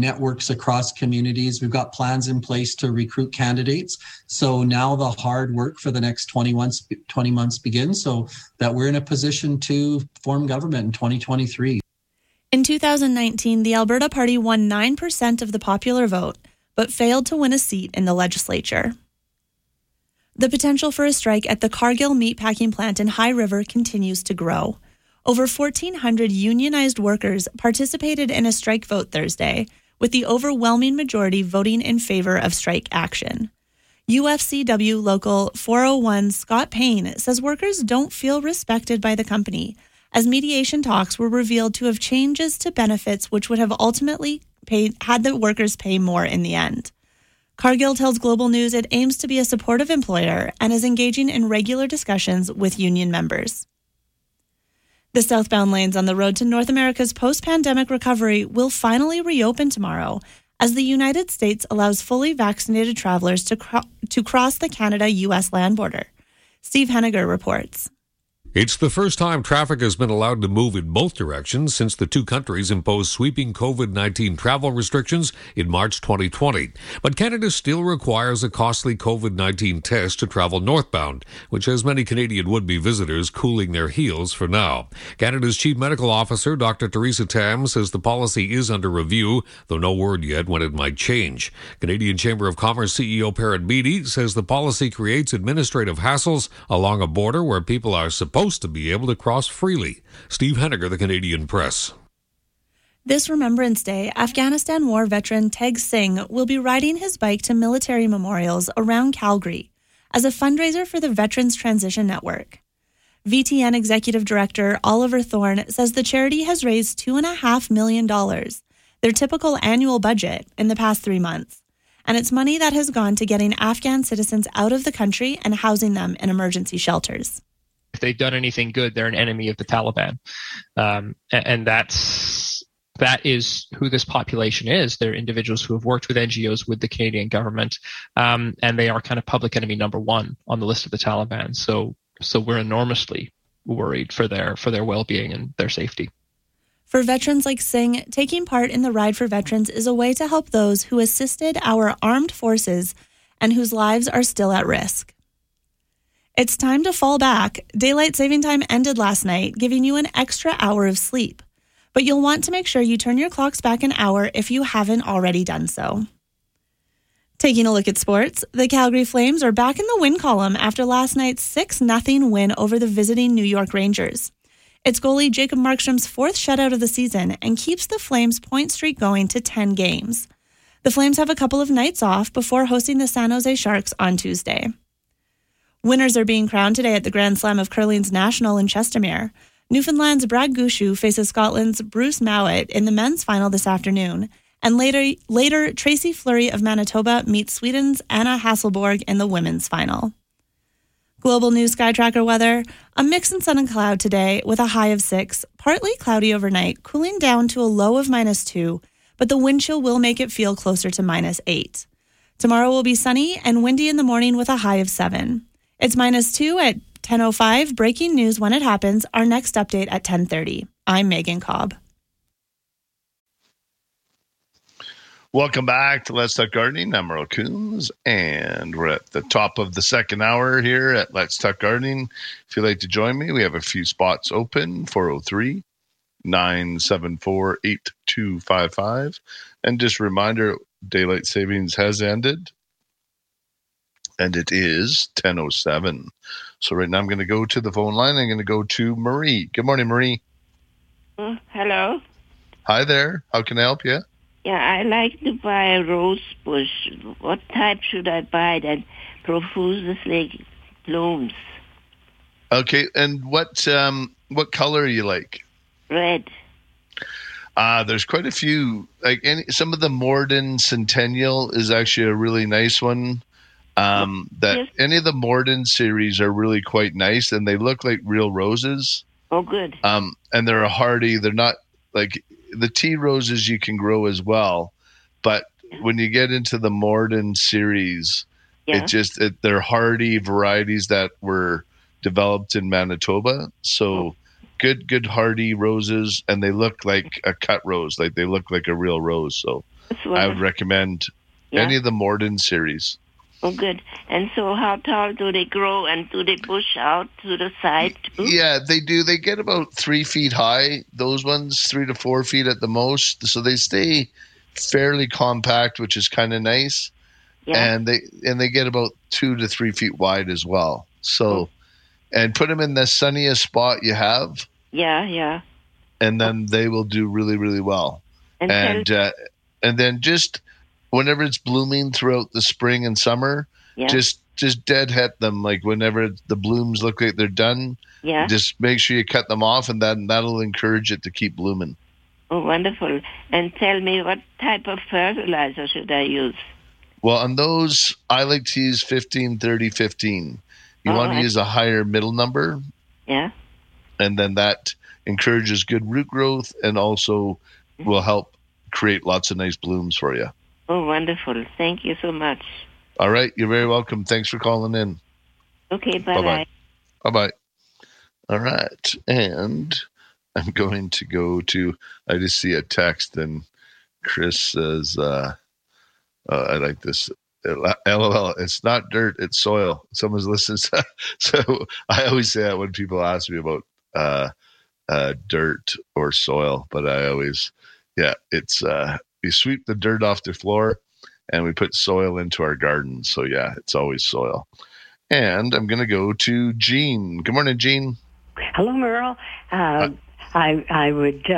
networks across communities. We've got plans in place to recruit candidates. So now the hard work for the next 20 months begins, so that we're in a position to form government in 2023. In 2019, the Alberta Party won 9% of the popular vote, but failed to win a seat in the legislature. The potential for a strike at the Cargill meatpacking plant in High River continues to grow. Over 1,400 unionized workers participated in a strike vote Thursday, with the overwhelming majority voting in favor of strike action. UFCW Local 401 Scott Payne says workers don't feel respected by the company, as mediation talks were revealed to have changes to benefits which would have ultimately had the workers pay more in the end. Cargill tells Global News it aims to be a supportive employer and is engaging in regular discussions with union members. The southbound lanes on the road to North America's post-pandemic recovery will finally reopen tomorrow, as the United States allows fully vaccinated travelers to cross the Canada-U.S. land border. Steve Henniger reports. It's the first time traffic has been allowed to move in both directions since the two countries imposed sweeping COVID-19 travel restrictions in March 2020. But Canada still requires a costly COVID-19 test to travel northbound, which has many Canadian would-be visitors cooling their heels for now. Canada's Chief Medical Officer, Dr. Theresa Tam, says the policy is under review, though no word yet when it might change. Canadian Chamber of Commerce CEO Perrin Beattie says the policy creates administrative hassles along a border where people are supposed to be able to cross freely. Steve Henniger, the Canadian Press. This Remembrance Day, Afghanistan War veteran Teg Singh will be riding his bike to military memorials around Calgary as a fundraiser for the Veterans Transition Network. VTN Executive Director Oliver Thorne says the charity has raised $2.5 million, their typical annual budget, in the past 3 months. And it's money that has gone to getting Afghan citizens out of the country and housing them in emergency shelters. If they've done anything good, they're an enemy of the Taliban. And that is who this population is. They're individuals who have worked with NGOs, with the Canadian government, and they are kind of public enemy number one on the list of the Taliban. So we're enormously worried for their well-being and their safety. For veterans like Singh, taking part in the Ride for Veterans is a way to help those who assisted our armed forces and whose lives are still at risk. It's time to fall back. Daylight saving time ended last night, giving you an extra hour of sleep. But you'll want to make sure you turn your clocks back an hour if you haven't already done so. Taking a look at sports, the Calgary Flames are back in the win column after last night's 6-0 win over the visiting New York Rangers. It's goalie Jacob Markstrom's fourth shutout of the season and keeps the Flames' point streak going to 10 games. The Flames have a couple of nights off before hosting the San Jose Sharks on Tuesday. Winners are being crowned today at the Grand Slam of Curling's National in Chestermere. Newfoundland's Brad Gushue faces Scotland's Bruce Mowat in the men's final this afternoon. And later Tracy Fleury of Manitoba meets Sweden's Anna Hasselborg in the women's final. Global News Skytracker weather, a mix in sun and cloud today with a high of 6, partly cloudy overnight, cooling down to a low of -2, but the wind chill will make it feel closer to -8. Tomorrow will be sunny and windy in the morning with a high of 7. It's -2 at 10:05, breaking news when it happens, our next update at 10:30. I'm Megan Cobb. Welcome back to Let's Talk Gardening. I'm Merle Coombs, and we're at the top of the second hour here at Let's Talk Gardening. If you'd like to join me, we have a few spots open, 403-974-8255. And just a reminder, daylight savings has ended, and it is 10:07. So right now I'm going to go to the phone line. I'm going to go to Marie. Good morning, Marie. Hello. Hi there. How can I help you? Yeah, I like to buy a rose bush. What type should I buy that profusely blooms? Okay, and what color you like? Red. There's quite a few. Like some of the Morden Centennial is actually a really nice one. Any of the Morden series are really quite nice, and they look like real roses. Oh, good. And they're hardy. They're not like. The tea roses you can grow as well, but when you get into the Morden series, they're hardy varieties that were developed in Manitoba. So good hardy roses, and they look like a cut rose, like they look like a real rose. So I would recommend any of the Morden series. Oh, good. And so how tall do they grow, and do they bush out to the side too? Yeah, they do. They get about 3 feet high, those ones, 3 to 4 feet at the most. So they stay fairly compact, which is kind of nice. Yeah. And they get about 2 to 3 feet wide as well. So, and put them in the sunniest spot you have. Yeah, yeah. And then they will do really, really well. And then just... whenever it's blooming throughout the spring and summer, just deadhead them. Like whenever the blooms look like they're done, just make sure you cut them off, and that'll encourage it to keep blooming. Oh, wonderful. And tell me, what type of fertilizer should I use? Well, on those, I like to use 15-30-15. You want to use a higher middle number. Yeah. And then that encourages good root growth and also will help create lots of nice blooms for you. Oh, wonderful. Thank you so much. All right. You're very welcome. Thanks for calling in. Okay. Bye-bye. Bye-bye. All right. And I'm going to go to, I just see a text, and Chris says, I like this. LOL. It's not dirt. It's soil. Someone's listening. So I always say that when people ask me about dirt or soil, but I always, it's... we sweep the dirt off the floor, and we put soil into our garden. So, it's always soil. And I'm going to go to Jean. Good morning, Jean. Hello, Merle. I would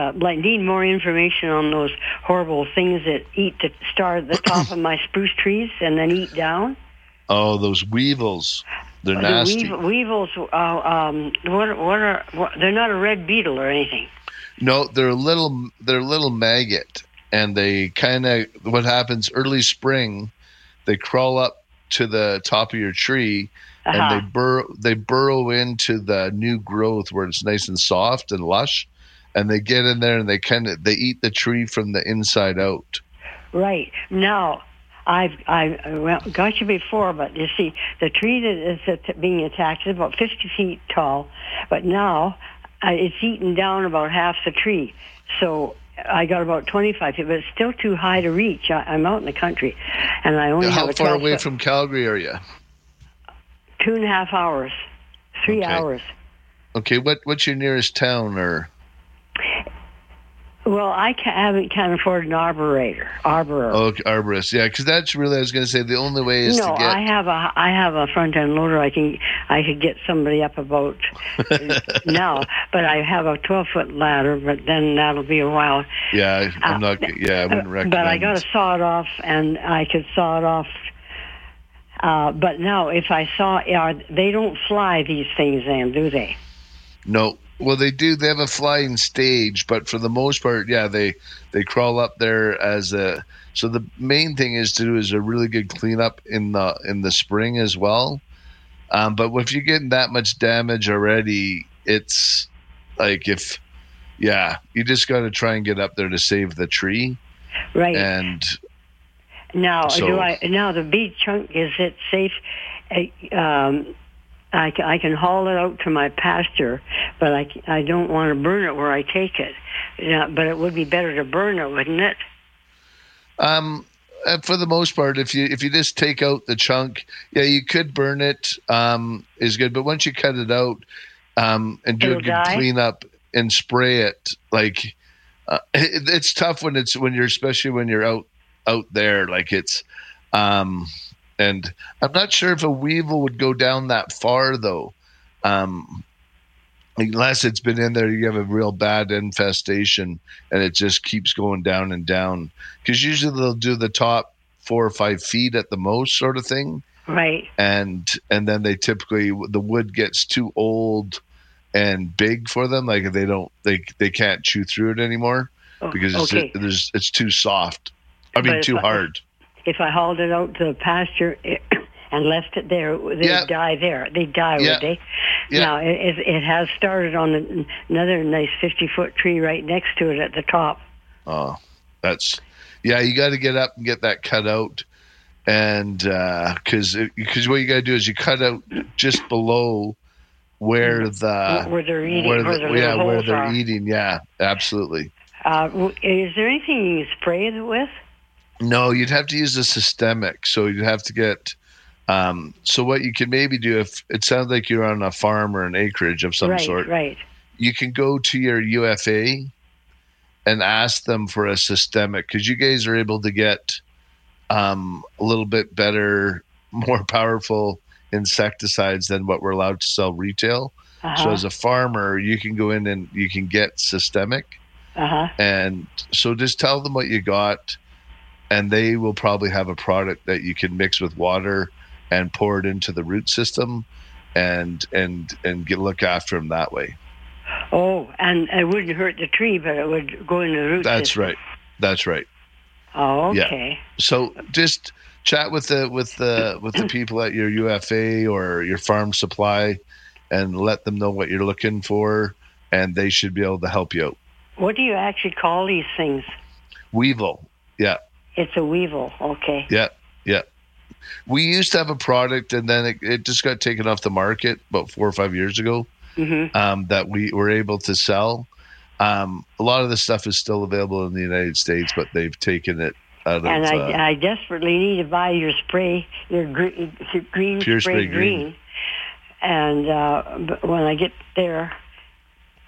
need more information on those horrible things that eat the star at the top of my spruce trees and then eat down. Oh, those weevils. They're nasty. Weevils, they're not a red beetle or anything. No, they're a little maggot, and they kind of, what happens early spring, they crawl up to the top of your tree, uh-huh. and they burrow into the new growth where it's nice and soft and lush, and they get in there and they eat the tree from the inside out. Right. Now, I got you before, but you see, the tree that is being attacked is about 50 feet tall, but now it's eaten down about half the tree. So I got about 25 feet, but it's still too high to reach. I'm out in the country, and I only have a 12-foot. How far away from Calgary are you? 2.5 hours, 3 hours. Okay, what's your nearest town or... Well, I can't afford an arborator. Oh, arborist, yeah, because that's really, I was going to say, the only way is to get... No, I have a front-end loader. I could get somebody up about now, but I have a 12-foot ladder, but then that'll be a while. Yeah, I wouldn't recommend. But I got to saw it off, and I could saw it off. But now, if I saw... They don't fly these things then, do they? No. Well, they do. They have a flying stage, but for the most part, yeah, they crawl up there as a. So the main thing is to do is a really good cleanup in the spring as well. But if you're getting that much damage already, it's like you just got to try and get up there to save the tree, right? And now, the big chunk, is it safe? I can haul it out to my pasture, but I don't want to burn it where I take it. Yeah, but it would be better to burn it, wouldn't it? For the most part, if you just take out the chunk, yeah, you could burn it. Is good, but once you cut it out and do a good cleanup and spray it, like it's tough especially when you're out there, like it's. And I'm not sure if a weevil would go down that far, though. Unless it's been in there, you have a real bad infestation, and it just keeps going down and down. Because usually they'll do the top 4 or 5 feet at the most, sort of thing. Right. And then they typically, the wood gets too old and big for them. Like they can't chew through it anymore because it's too soft. Too hard. If I hauled it out to the pasture and left it there, they'd die there. They'd die, would they? Yeah. Now, it has started on another nice 50-foot tree right next to it at the top. Oh, you got to get up and get that cut out. And because what you got to do is you cut out just below where they're eating. Yeah, absolutely. Is there anything you can spray it with? No, you'd have to use a systemic. So you'd have to get. So what you can maybe do, if it sounds like you're on a farm or an acreage of some sort, right? You can go to your UFA and ask them for a systemic, because you guys are able to get a little bit better, more powerful insecticides than what we're allowed to sell retail. Uh-huh. So as a farmer, you can go in and you can get systemic, uh-huh. and so just tell them what you got. And they will probably have a product that you can mix with water and pour it into the root system, and look after them that way. Oh, and it wouldn't hurt the tree, but it would go into the root system. That's right. Oh, okay. Yeah. So just chat with the people at your UFA or your farm supply, and let them know what you're looking for, and they should be able to help you out. What do you actually call these things? Weevil. Yeah. It's a weevil, okay. Yeah. We used to have a product, and then it just got taken off the market about 4 or 5 years ago, mm-hmm. That we were able to sell. A lot of the stuff is still available in the United States, but they've taken it out of... And I desperately need to buy your spray, your Pure Spray Green. And but when I get there,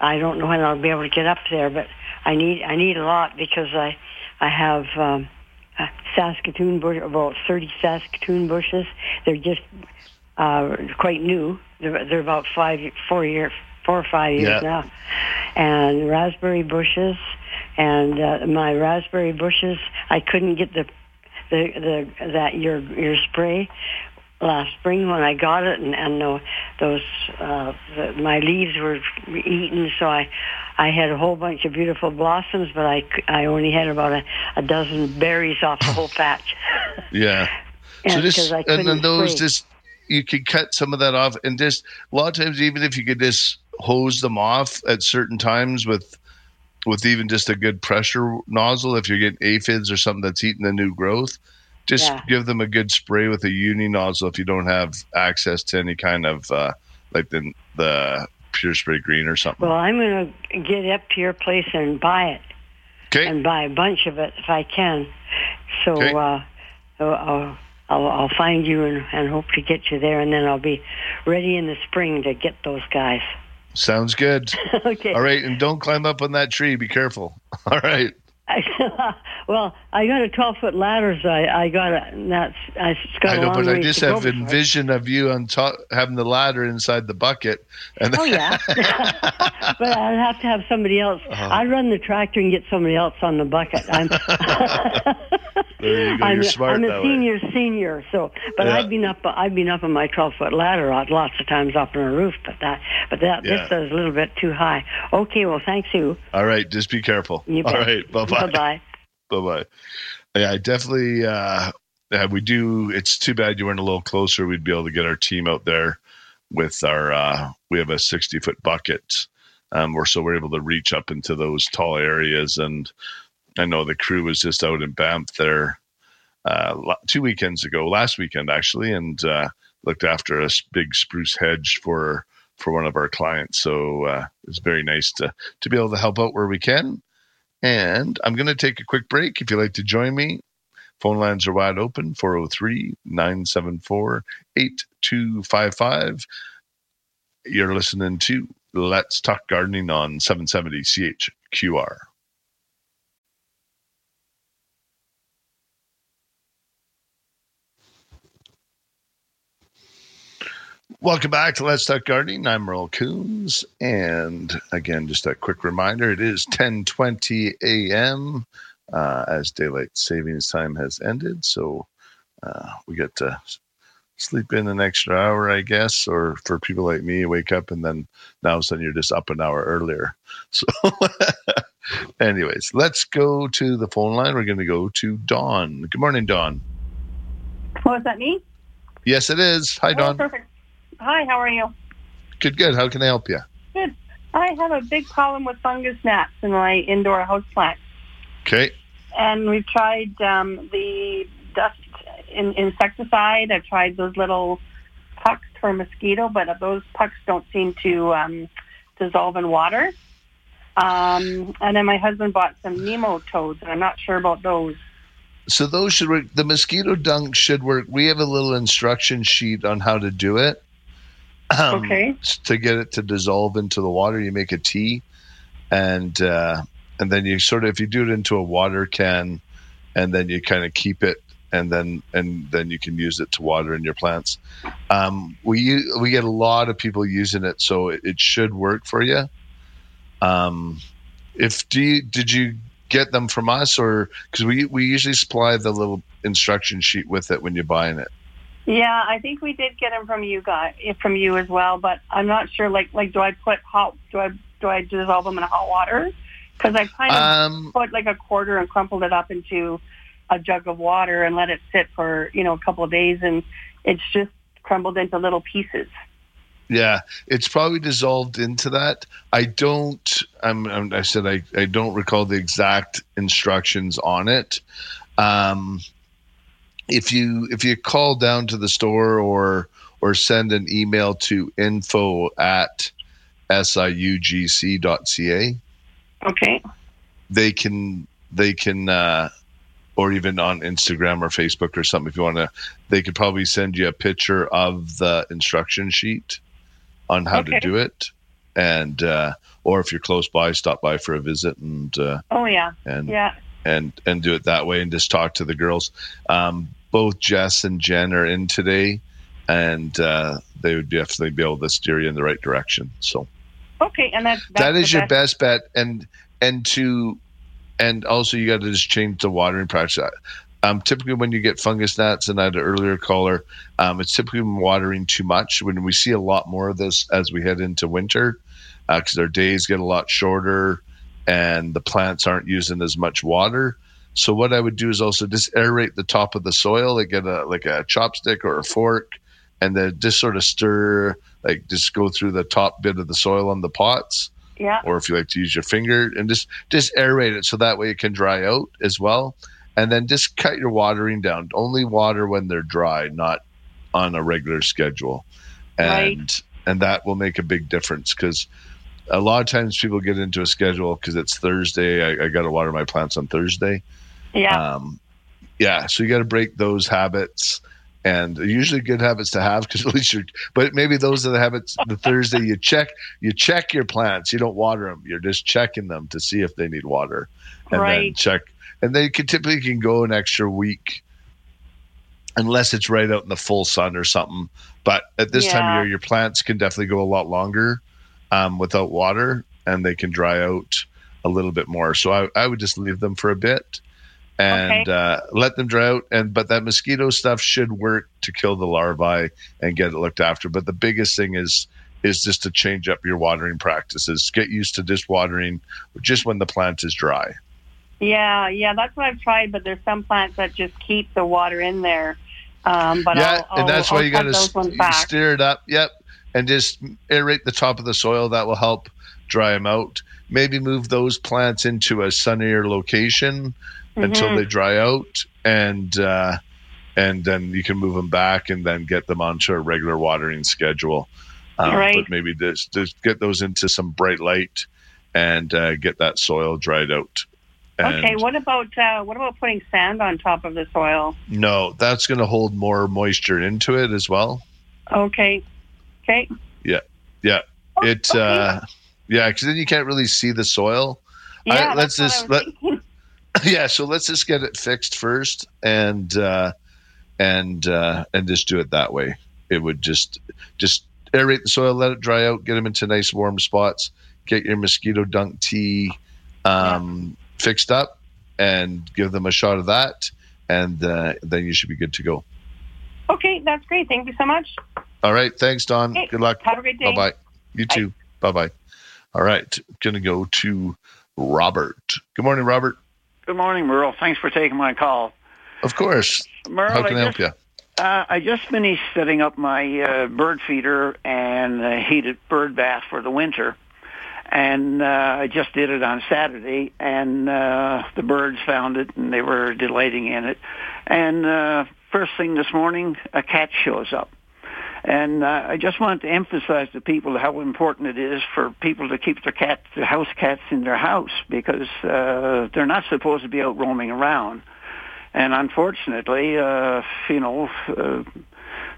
I don't know when I'll be able to get up there, but I need a lot, because I have... Saskatoon bush, about 30 Saskatoon bushes. They're just quite new. They're about 4 or 5 years now. And raspberry bushes. And my raspberry bushes, I couldn't get the your spray last spring when I got it, and my leaves were eaten, so I had a whole bunch of beautiful blossoms, but I only had about a dozen berries off the whole patch. Yeah. You could cut some of that off, and just a lot of times, even if you could just hose them off at certain times with even just a good pressure nozzle, if you're getting aphids or something that's eating the new growth, just give them a good spray with a uni nozzle if you don't have access to any kind of like the Pure Spray Green or something. Well, I'm going to get up to your place and buy it. Okay. And buy a bunch of it if I can. So okay. I'll find you and hope to get you there, and then I'll be ready in the spring to get those guys. Sounds good. Okay. All right, and don't climb up on that tree. Be careful. All right. I got a 12-foot ladder, so I got it, and that's got a long way to go. I know, but I just have a vision of you on top, having the ladder inside the bucket. And oh, yeah. But I'd have to have somebody else. I'd run the tractor and get somebody else on the bucket. There you go. You're smart that way. I'm a senior, so. But yeah. I've been up on my 12-foot ladder lots of times up on a roof, but this is a little bit too high. Okay, well, thanks, Sue. All right, just be careful. You bet. All right, bye-bye. Yeah, I definitely, we do, it's too bad you weren't a little closer. We'd be able to get our team out there with we have a 60-foot bucket. We're able to reach up into those tall areas. And I know the crew was just out in Banff there last weekend actually, and looked after a big spruce hedge for one of our clients. So it's very nice to be able to help out where we can. And I'm going to take a quick break. If you'd like to join me, phone lines are wide open, 403-974-8255. You're listening to Let's Talk Gardening on 770 CHQR. Welcome back to Let's Talk Gardening. I'm Merle Coombs. And again, just a quick reminder, it is 10:20 a.m. As daylight savings time has ended. So we get to sleep in an extra hour, I guess. Or for people like me, you wake up and then now suddenly you're just up an hour earlier. So anyways, let's go to the phone line. We're going to go to Dawn. Good morning, Dawn. Oh, is that me? Yes, it is. Hi, Dawn. Perfect. Hi, how are you? Good. How can I help you? Good. I have a big problem with fungus gnats in my indoor houseplant. Okay. And we've tried the dust insecticide. I've tried those little pucks for mosquito, but those pucks don't seem to dissolve in water. And then my husband bought some nematodes, and I'm not sure about those. So those should work. The mosquito dung should work. We have a little instruction sheet on how to do it. Okay. To get it to dissolve into the water, you make a tea, and then you sort of, if you do it into a water can, and then you kind of keep it, and then you can use it to water in your plants. We get a lot of people using it, so it should work for you. Did you get them from us, or because we usually supply the little instruction sheet with it when you're buying it? Yeah, I think we did get them from you guys, from you as well, but I'm not sure. Like, do I dissolve them in hot water? Because I kind of put like a quarter and crumpled it up into a jug of water and let it sit for a couple of days, and it's just crumbled into little pieces. Yeah, it's probably dissolved into that. I don't. I don't recall the exact instructions on it. If you call down to the store or send an email to info@siugc.ca, okay, they can or even on Instagram or Facebook or something, if you want to, they could probably send you a picture of the instruction sheet on how to do it, and or if you're close by, stop by for a visit and and do it that way, and just talk to the girls. Both Jess and Jen are in today, and they would definitely be able to steer you in the right direction. So, okay, and that is your best bet, and also you got to just change the watering practice. Typically when you get fungus gnats, and I had an earlier caller, it's typically watering too much. When we see a lot more of this as we head into winter, because our days get a lot shorter and the plants aren't using as much water. So what I would do is also just aerate the top of the soil. I get a chopstick or a fork, and then just sort of stir, like just go through the top bit of the soil on the pots. Yeah. Or if you like to use your finger, and just aerate it so that way it can dry out as well. And then just cut your watering down. Only water when they're dry, not on a regular schedule. And right. And that will make a big difference, because a lot of times people get into a schedule because it's Thursday. I got to water my plants on Thursday. Yeah. So you got to break those habits, and they're usually good habits to have, because at least but maybe those are the habits. The Thursday you check your plants. You don't water them. You're just checking them to see if they need water, and then check. And they typically can go an extra week, unless it's right out in the full sun or something. But at this time of year, your plants can definitely go a lot longer without water, and they can dry out a little bit more. So I would just leave them for a bit and let them dry out. But that mosquito stuff should work to kill the larvae and get it looked after. But the biggest thing is just to change up your watering practices. Get used to just watering just when the plant is dry. Yeah, that's what I've tried. But there's some plants that just keep the water in there. But that's why you got to stir it up. Yep. And just aerate the top of the soil. That will help dry them out. Maybe move those plants into a sunnier location until they dry out, and then you can move them back and then get them onto a regular watering schedule. But maybe just get those into some bright light and get that soil dried out. Okay. What about putting sand on top of the soil? No, that's going to hold more moisture into it as well. Okay. Yeah. Because then you can't really see the soil. So let's just get it fixed first, and just do it that way. It would just aerate the soil, let it dry out, get them into nice warm spots, get your mosquito dunk tea fixed up, and give them a shot of that, and then you should be good to go. Okay, that's great. Thank you so much. All right. Thanks, Don. Okay. Good luck. Have a great day. Bye-bye. You too. Bye-bye. All right. Going to go to Robert. Good morning, Robert. Good morning, Merle. Thanks for taking my call. Of course. Merle, how can I help you? I just finished setting up my bird feeder and heated bird bath for the winter. And I just did it on Saturday, and the birds found it, and they were delighting in it. And first thing this morning, a cat shows up. And I just wanted to emphasize to people how important it is for people to keep their house cats in their house, because they're not supposed to be out roaming around. And unfortunately, there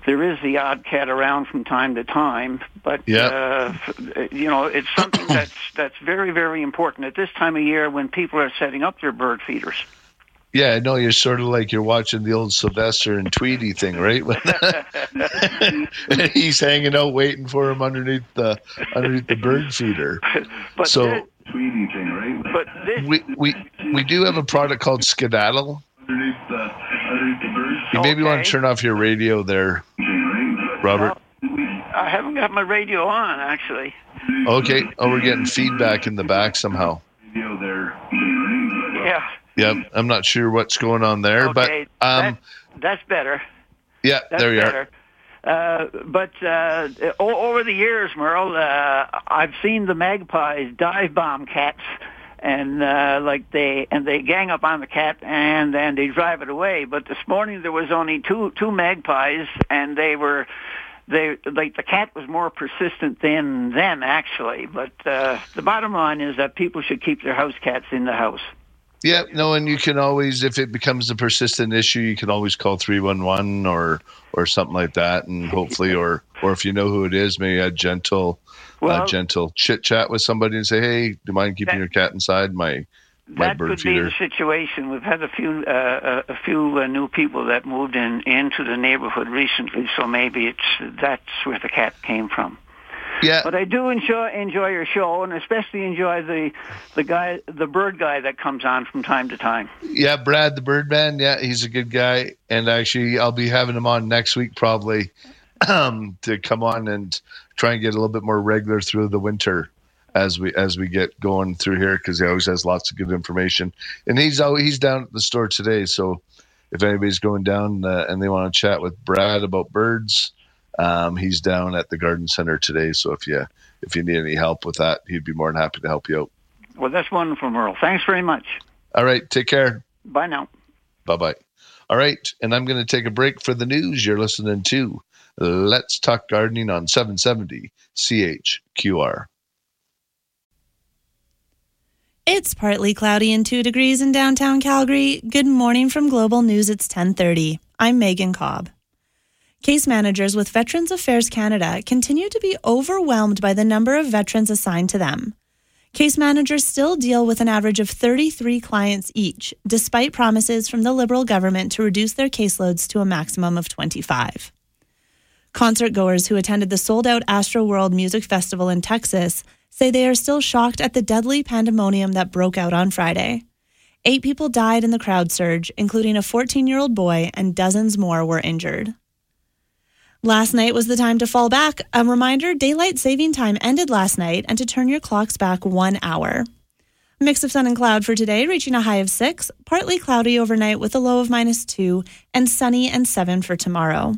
is the odd cat around from time to time, but it's something that's very, very important at this time of year when people are setting up their bird feeders. Yeah, no, you're sort of like you're watching the old Sylvester and Tweety thing, right? He's hanging out waiting for him underneath the bird feeder. But Tweety thing, right? But we do have a product called Skedaddle. Underneath the bird. You maybe want to turn off your radio there, Robert. I haven't got my radio on, actually. Okay. Oh, we're getting feedback in the back somehow. Radio there. Yeah. Yeah, I'm not sure what's going on there, but that's better. Yeah, that's there you better. Are. But over the years, Merle, I've seen the magpies dive bomb cats. And they gang up on the cat and then they drive it away. But this morning there was only two magpies, and the cat was more persistent than them actually. But the bottom line is that people should keep their house cats in the house. Yeah, no, and you can always, if it becomes a persistent issue, you can always call 311 or something like that, and hopefully, or if you know who it is, maybe a gentle chit chat with somebody and say, hey, do you mind keeping your cat inside my bird feeder? That could be the situation. We've had a few new people that moved into the neighborhood recently, so maybe that's where the cat came from. Yeah. But I do enjoy your show, and especially enjoy the bird guy that comes on from time to time. Yeah, Brad the Birdman. Yeah, he's a good guy, and actually I'll be having him on next week probably to come on and try and get a little bit more regular through the winter as we get going through here, because he always has lots of good information, and he's down at the store today. So if anybody's going down and they want to chat with Brad about birds. He's down at the garden center today, so if you need any help with that, he'd be more than happy to help you out. Well, that's wonderful, Merle. Thanks very much. All right, take care. Bye now. Bye-bye. All right, and I'm going to take a break for the news. You're listening to Let's Talk Gardening on 770 CHQR. It's partly cloudy and 2 degrees in downtown Calgary. Good morning from Global News. It's 10:30. I'm Megan Cobb. Case managers with Veterans Affairs Canada continue to be overwhelmed by the number of veterans assigned to them. Case managers still deal with an average of 33 clients each, despite promises from the Liberal government to reduce their caseloads to a maximum of 25. Concertgoers who attended the sold-out Astroworld Music Festival in Texas say they are still shocked at the deadly pandemonium that broke out on Friday. 8 people died in the crowd surge, including a 14-year-old boy, and dozens more were injured. Last night was the time to fall back. A reminder, daylight saving time ended last night, and to turn your clocks back 1 hour. A mix of sun and cloud for today, reaching a high of 6, partly cloudy overnight with a low of -2, and sunny and 7 for tomorrow.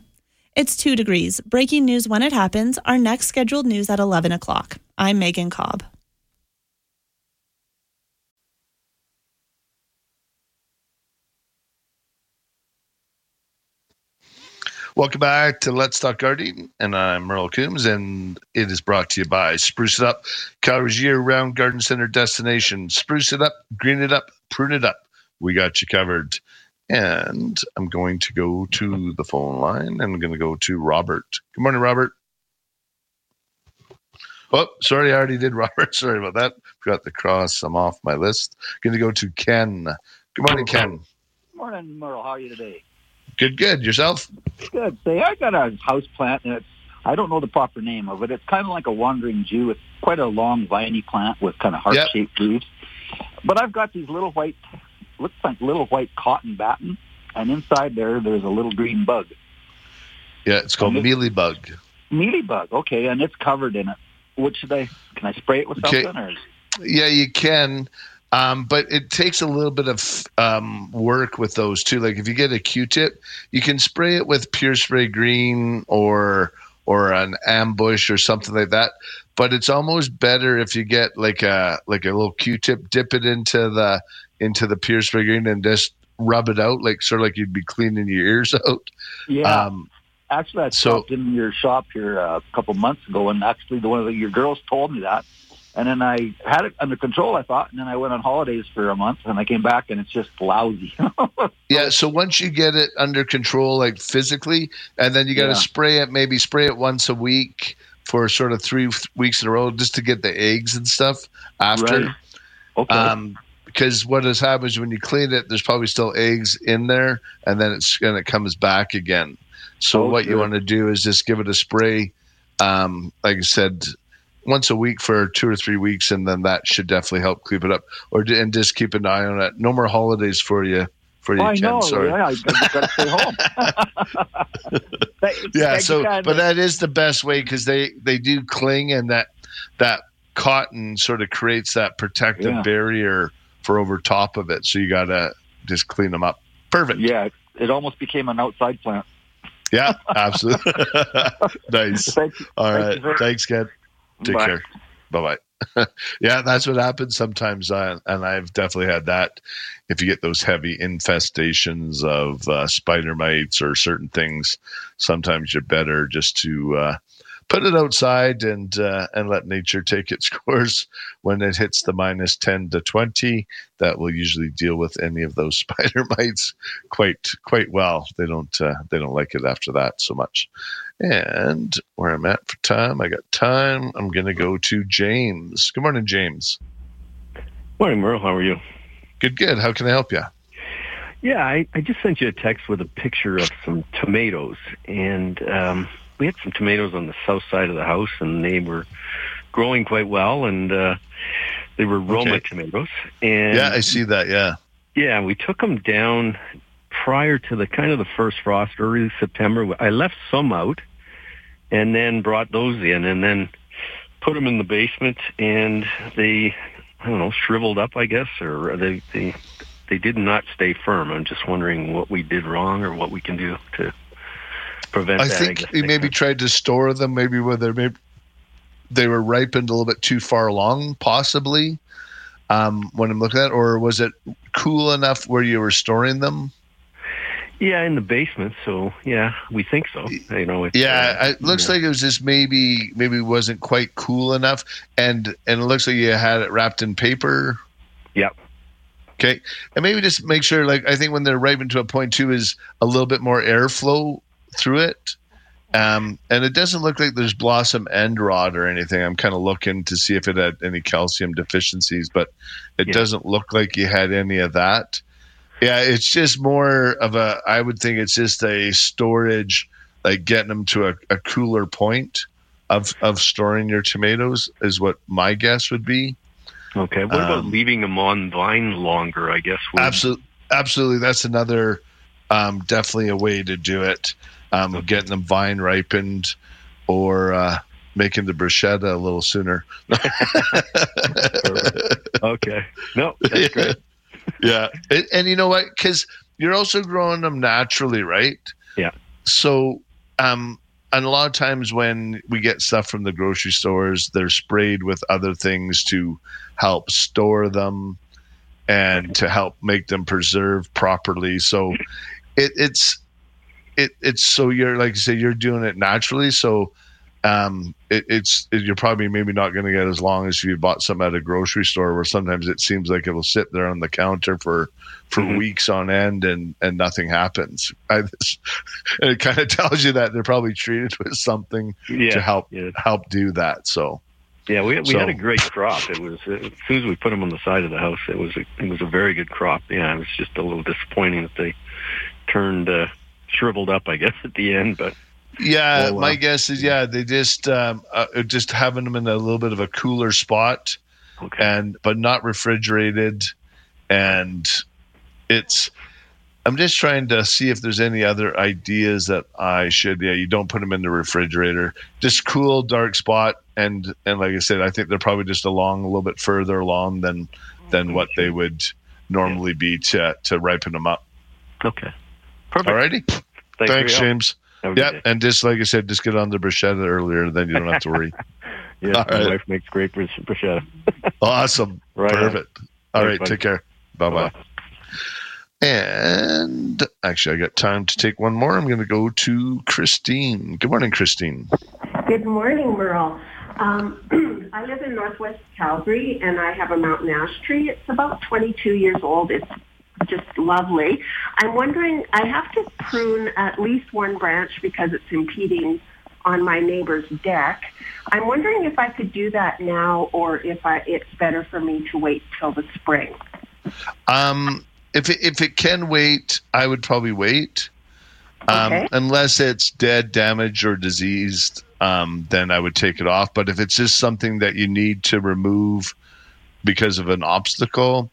It's 2 degrees. Breaking news when it happens. Our next scheduled news at 11 o'clock. I'm Megan Cobb. Welcome back to Let's Talk Gardening, and I'm Merle Coombs, and it is brought to you by Spruce It Up, Calgary's year-round garden center destination. Spruce it up, green it up, prune it up. We got you covered. And I'm going to go to the phone line, and I'm going to go to Robert. Good morning, Robert. Oh, sorry, I already did Robert. Sorry about that. Forgot to cross. I'm off my list. Going to go to Ken. Good morning, Ken. Morning, Merle. How are you today? Good. Yourself? Good. Say, I got a house plant, and I don't know the proper name of it. It's kind of like a wandering Jew. It's quite a long, viney plant with kind of heart-shaped leaves. But I've got these looks like little white cotton batten, and inside there's a little green bug. Yeah, it's called mealybug. Mealybug, okay, and it's covered in it. What should can I spray it with something? Okay. Or? Yeah, you can. But it takes a little bit of work with those too. Like if you get a Q-tip, you can spray it with Pure Spray Green or an ambush or something like that. But it's almost better if you get like a little Q-tip, dip it into the Pure Spray Green and just rub it out, like sort of like you'd be cleaning your ears out. Yeah. Actually, I stopped in your shop here a couple months ago, and actually your girls told me that. And then I had it under control, I thought, and then I went on holidays for a month, and I came back, and it's just lousy. Yeah, so once you get it under control, like physically, and then you got to spray it once a week for sort of 3 weeks in a row just to get the eggs and stuff after. Right. Okay. Because what has happened is when you clean it, there's probably still eggs in there, and then it comes back again. So what you want to do is just give it a spray, like I said, once a week for 2 or 3 weeks, and then that should definitely help keep it up. And just keep an eye on it. No more holidays for you. I know. Sorry. Yeah, I got to stay home. But that is the best way, because they do cling, and that cotton sort of creates that protective barrier for over top of it. So you got to just clean them up. Perfect. Yeah, it almost became an outside plant. Yeah, absolutely. Nice. All right. Thanks, Ken. Take care. Bye-bye. Yeah, that's what happens sometimes, and I've definitely had that. If you get those heavy infestations of spider mites or certain things, sometimes you're better just to put it outside and let nature take its course. When it hits the -10 to 20, that will usually deal with any of those spider mites quite well. They don't like it after that so much. And where I'm at for time, I got time. I'm going to go to James. Good morning, James. Morning, Merle. How are you? Good. How can I help you? Yeah, I just sent you a text with a picture of some tomatoes, and we had some tomatoes on the south side of the house, and they were growing quite well, and they were Roma tomatoes. And yeah, I see that, yeah. Yeah, we took them down prior to the kind of the first frost, early September. I left some out and then brought those in and then put them in the basement, and they, I don't know, shriveled up, I guess, or they did not stay firm. I'm just wondering what we did wrong or what we can do to prevent that. I think he maybe tried to store them, maybe whether maybe they were ripened a little bit too far along, possibly, when I'm looking at it, or was it cool enough where you were storing them? Yeah, in the basement, so yeah, we think so. You know, it looks like it was just maybe wasn't quite cool enough, and it looks like you had it wrapped in paper. Yep. Okay, and maybe just make sure, like, I think when they're ripened to a point too is a little bit more airflow through it, and it doesn't look like there's blossom end rot or anything. I'm kind of looking to see if it had any calcium deficiencies, but it doesn't look like you had any of that. Yeah, it's just more of a, I would think it's just a storage, like getting them to a cooler point of storing your tomatoes is what my guess would be. Okay. What about leaving them on vine longer, I guess? Absolutely. That's another, definitely a way to do it. Getting them vine ripened or making the bruschetta a little sooner. Okay. No, that's great. Yeah. And you know what? Because you're also growing them naturally, right? Yeah. So, and a lot of times when we get stuff from the grocery stores, they're sprayed with other things to help store them and to help make them preserve properly. So it's so you're, like you say, you're doing it naturally. So you're probably maybe not going to get as long as if you bought some at a grocery store, where sometimes it seems like it'll sit there on the counter for weeks on end and nothing happens. And it kind of tells you that they're probably treated with something to help do that. So yeah, we had a great crop. It was, as soon as we put them on the side of the house, it was a very good crop. Yeah, it was just a little disappointing that they turned shriveled up, I guess, at the end, but. Yeah, well, my guess is, they just having them in a little bit of a cooler spot, but not refrigerated. And I'm just trying to see if there's any other ideas that I should. Yeah, you don't put them in the refrigerator. Just cool, dark spot. And like I said, I think they're probably just a little bit further along than what they would normally be to ripen them up. Okay. Perfect. All righty. Thanks, James. Yeah, and just like I said, just get on the bruschetta earlier, then you don't have to worry. Yeah, my wife makes great bruschetta. Awesome. Right. Perfect. All right, take care. Bye-bye. And actually, I got time to take one more. I'm going to go to Christine. Good morning, Christine. Good morning, Merle. I live in northwest Calgary, and I have a mountain ash tree. It's about 22 years old. It's just lovely. I'm wondering, I have to prune at least one branch because it's impeding on my neighbor's deck. I'm wondering if I could do that now or if it's better for me to wait till the spring. If it can wait, I would probably wait. Unless it's dead, damaged, or diseased, then I would take it off. But if it's just something that you need to remove because of an obstacle,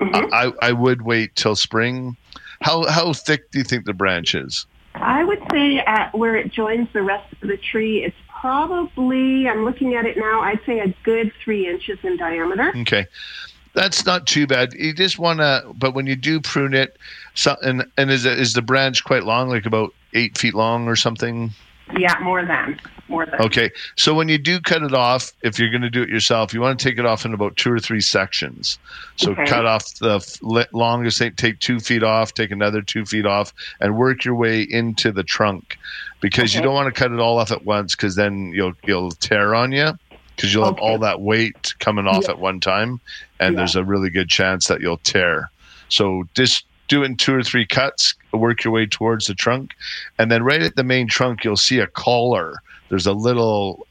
mm-hmm. I would wait till spring. How thick do you think the branch is? I would say at where it joins the rest of the tree, it's probably, I'm looking at it now, I'd say a good 3 inches in diameter. Okay. That's not too bad. You just want to, but when you do prune it, and is the branch quite long, like about 8 feet long or something? Yeah, more than. Okay. So when you do cut it off, if you're going to do it yourself, you want to take it off in about 2 or 3 sections. So cut off the longest, take 2 feet off, take another 2 feet off, and work your way into the trunk, because you don't want to cut it all off at once, because then you'll tear on you, because you'll have all that weight coming off at one time, and there's a really good chance that you'll tear. So just do it in 2 or 3 cuts, work your way towards the trunk, and then right at the main trunk, you'll see a collar. There's a little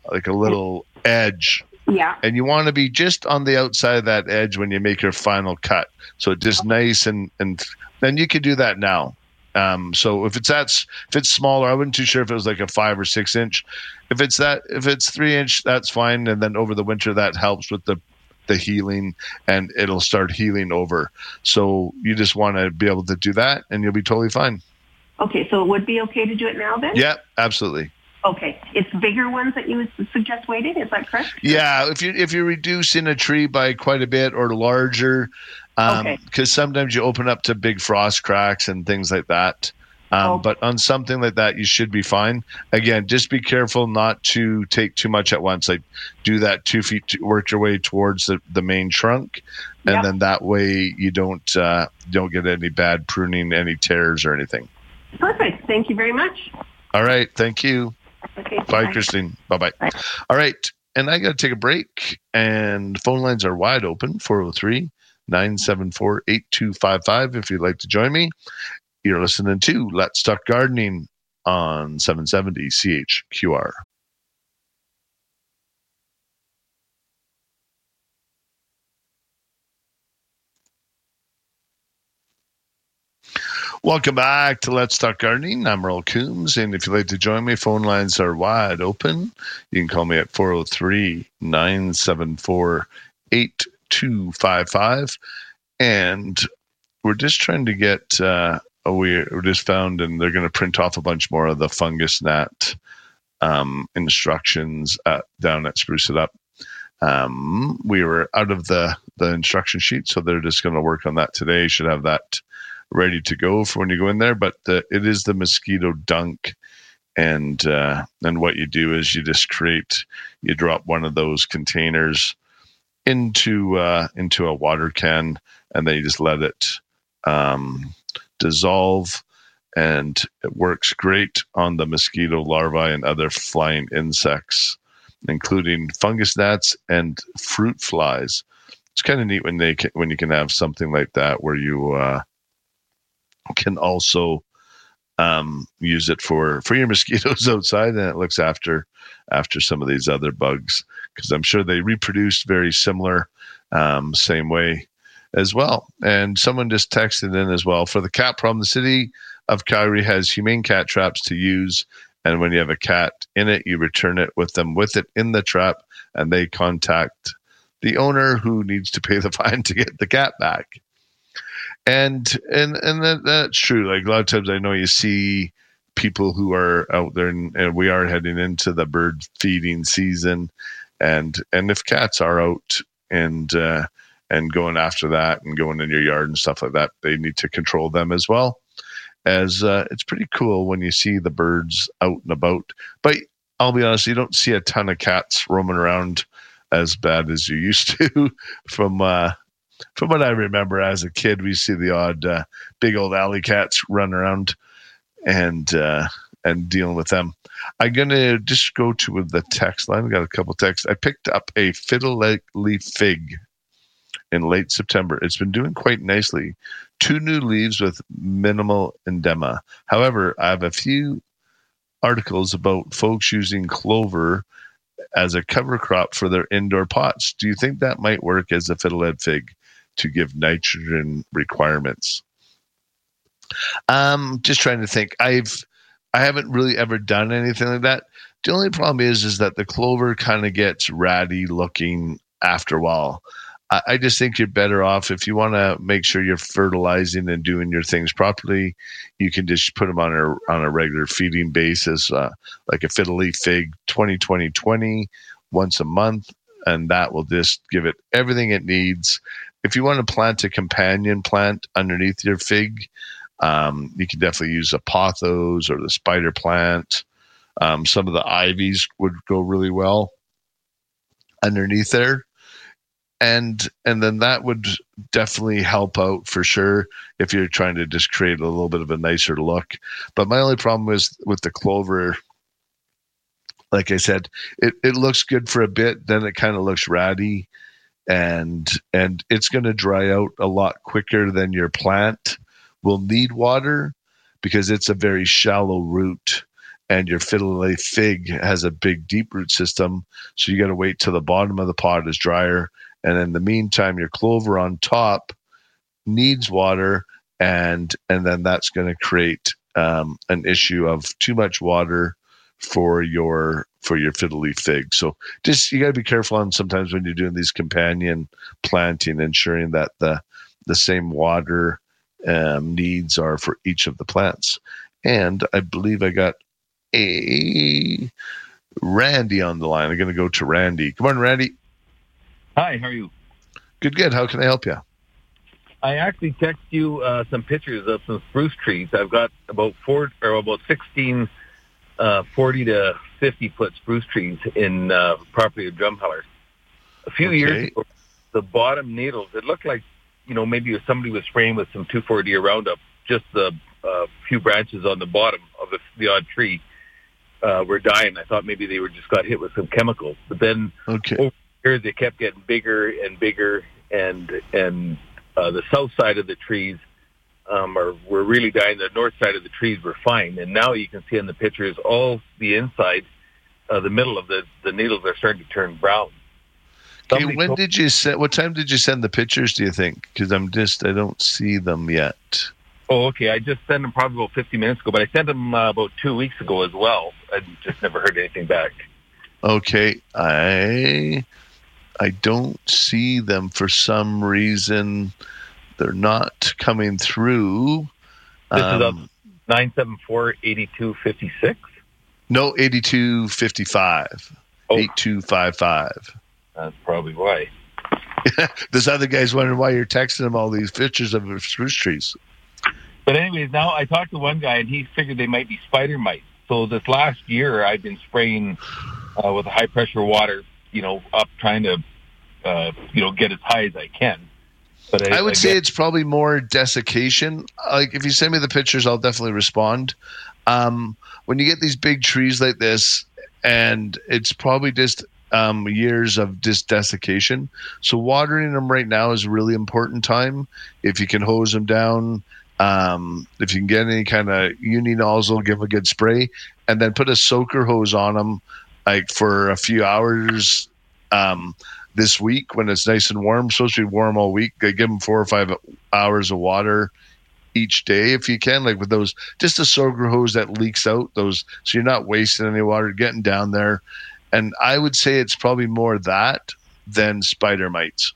edge Yeah. And you want to be just on the outside of that edge when you make your final cut. So just nice, and then you can do that now. So if it's smaller, I wasn't too sure if it was like a 5 or 6 inch. If it's 3 inch, that's fine. And then over the winter, that helps with the healing, and it'll start healing over. So you just want to be able to do that, and you'll be totally fine. Okay. So it would be okay to do it now then? Yeah, absolutely. Okay. It's bigger ones that you would suggest waiting. Is that correct? Yeah. If you're reducing a tree by quite a bit or larger, because sometimes you open up to big frost cracks and things like that. But on something like that, you should be fine. Again, just be careful not to take too much at once. Like do that 2 feet, work your way towards the main trunk. And then that way you don't get any bad pruning, any tears or anything. Perfect. Thank you very much. All right. Thank you. Okay, bye, Christine. Bye-bye. Bye. All right. And I got to take a break, and phone lines are wide open, 403-974-8255 if you'd like to join me. You're listening to Let's Talk Gardening on 770 CHQR. Welcome back to Let's Talk Gardening. I'm Merle Coombs, and if you'd like to join me, phone lines are wide open. You can call me at 403-974-8255. And we're just trying to get we just found, and they're going to print off a bunch more of the fungus gnat instructions down at Spruce It Up. We were out of the instruction sheet, so they're just going to work on that today. Should have that ready to go for when you go in there. But it is the mosquito dunk, and what you do is you just drop one of those containers into a water can, and then you just let it dissolve, and it works great on the mosquito larvae and other flying insects, including fungus gnats and fruit flies. It's kind of neat when you can have something like that where you can also use it for your mosquitoes outside, and it looks after some of these other bugs, because I'm sure they reproduce very similar, same way as well. And someone just texted in as well. For the cat problem, the city of Calgary has humane cat traps to use. And when you have a cat in it, you return it with it in the trap, and they contact the owner, who needs to pay the fine to get the cat back. And that's true. Like a lot of times I know you see people who are out there, and we are heading into the bird feeding season. And if cats are out and going after that and going in your yard and stuff like that, they need to control them as well. As it's pretty cool when you see the birds out and about. But I'll be honest, you don't see a ton of cats roaming around as bad as you used to. From what I remember as a kid, we see the odd big old alley cats run around and dealing with them. I'm going to just go to the text line. We got a couple texts. I picked up a fiddle leaf fig in late September. It's been doing quite nicely. 2 new leaves with minimal endema. However, I have a few articles about folks using clover as a cover crop for their indoor pots. Do you think that might work as a fiddlehead fig to give nitrogen requirements? Just trying to think. I haven't really ever done anything like that. The only problem is that the clover kind of gets ratty looking after a while. I just think you're better off, if you want to make sure you're fertilizing and doing your things properly, you can just put them on a regular feeding basis, like a fiddle leaf fig, 20-20-20 once a month, and that will just give it everything it needs. If you want to plant a companion plant underneath your fig, you can definitely use a pothos or the spider plant. Some of the ivies would go really well underneath there. And then that would definitely help out for sure if you're trying to just create a little bit of a nicer look. But my only problem is with the clover, like I said, it looks good for a bit, then it kind of looks ratty, and it's going to dry out a lot quicker than your plant will need water, because it's a very shallow root. and your fiddly fig has a big deep root system. So you got to wait till the bottom of the pot is drier. And in the meantime, your clover on top needs water, and then that's going to create an issue of too much water for your fiddly fig. So just, you got to be careful on sometimes when you're doing these companion planting, ensuring that the same water needs are for each of the plants. And I believe I got a Randy on the line. I'm going to go to Randy. Come on, Randy. Hi, how are you? Good. How can I help you? I actually texted you some pictures of some spruce trees. I've got about 16 40 to 50 foot spruce trees in property of Drumheller. A few years ago, the bottom needles, it looked like, maybe somebody was spraying with some 2,4-D Roundup. Just the few branches on the bottom of the odd tree were dying. I thought maybe they got hit with some chemicals. But then over here, they kept getting bigger and bigger, and the south side of the trees were really dying. The north side of the trees were fine. And now you can see in the pictures all the inside, the middle of the needles are starting to turn brown. Okay, what time did you send the pictures, do you think? Because I don't see them yet. Oh, okay. I just sent them probably about 50 minutes ago, but I sent them about 2 weeks ago as well. I just never heard anything back. Okay. I don't see them for some reason. They're not coming through. This is up 974-8256? No, 8255. Oh. 8255. That's probably why. This other guy's wondering why you're texting him all these pictures of spruce trees. But anyways, now I talked to one guy, and he figured they might be spider mites. So this last year, I've been spraying with high-pressure water, up trying to, get as high as I can. But I would say it's probably more desiccation. Like, if you send me the pictures, I'll definitely respond. When you get these big trees like this, and it's probably just years of desiccation. So watering them right now is a really important time. If you can hose them down, if you can get any kind of uni nozzle, give a good spray, and then put a soaker hose on them, like for a few hours this week when it's nice and warm. It's supposed to be warm all week. Give them 4 or 5 hours of water each day if you can, like with those, just a soaker hose that leaks out those, so you're not wasting any water getting down there. And I would say it's probably more that than spider mites.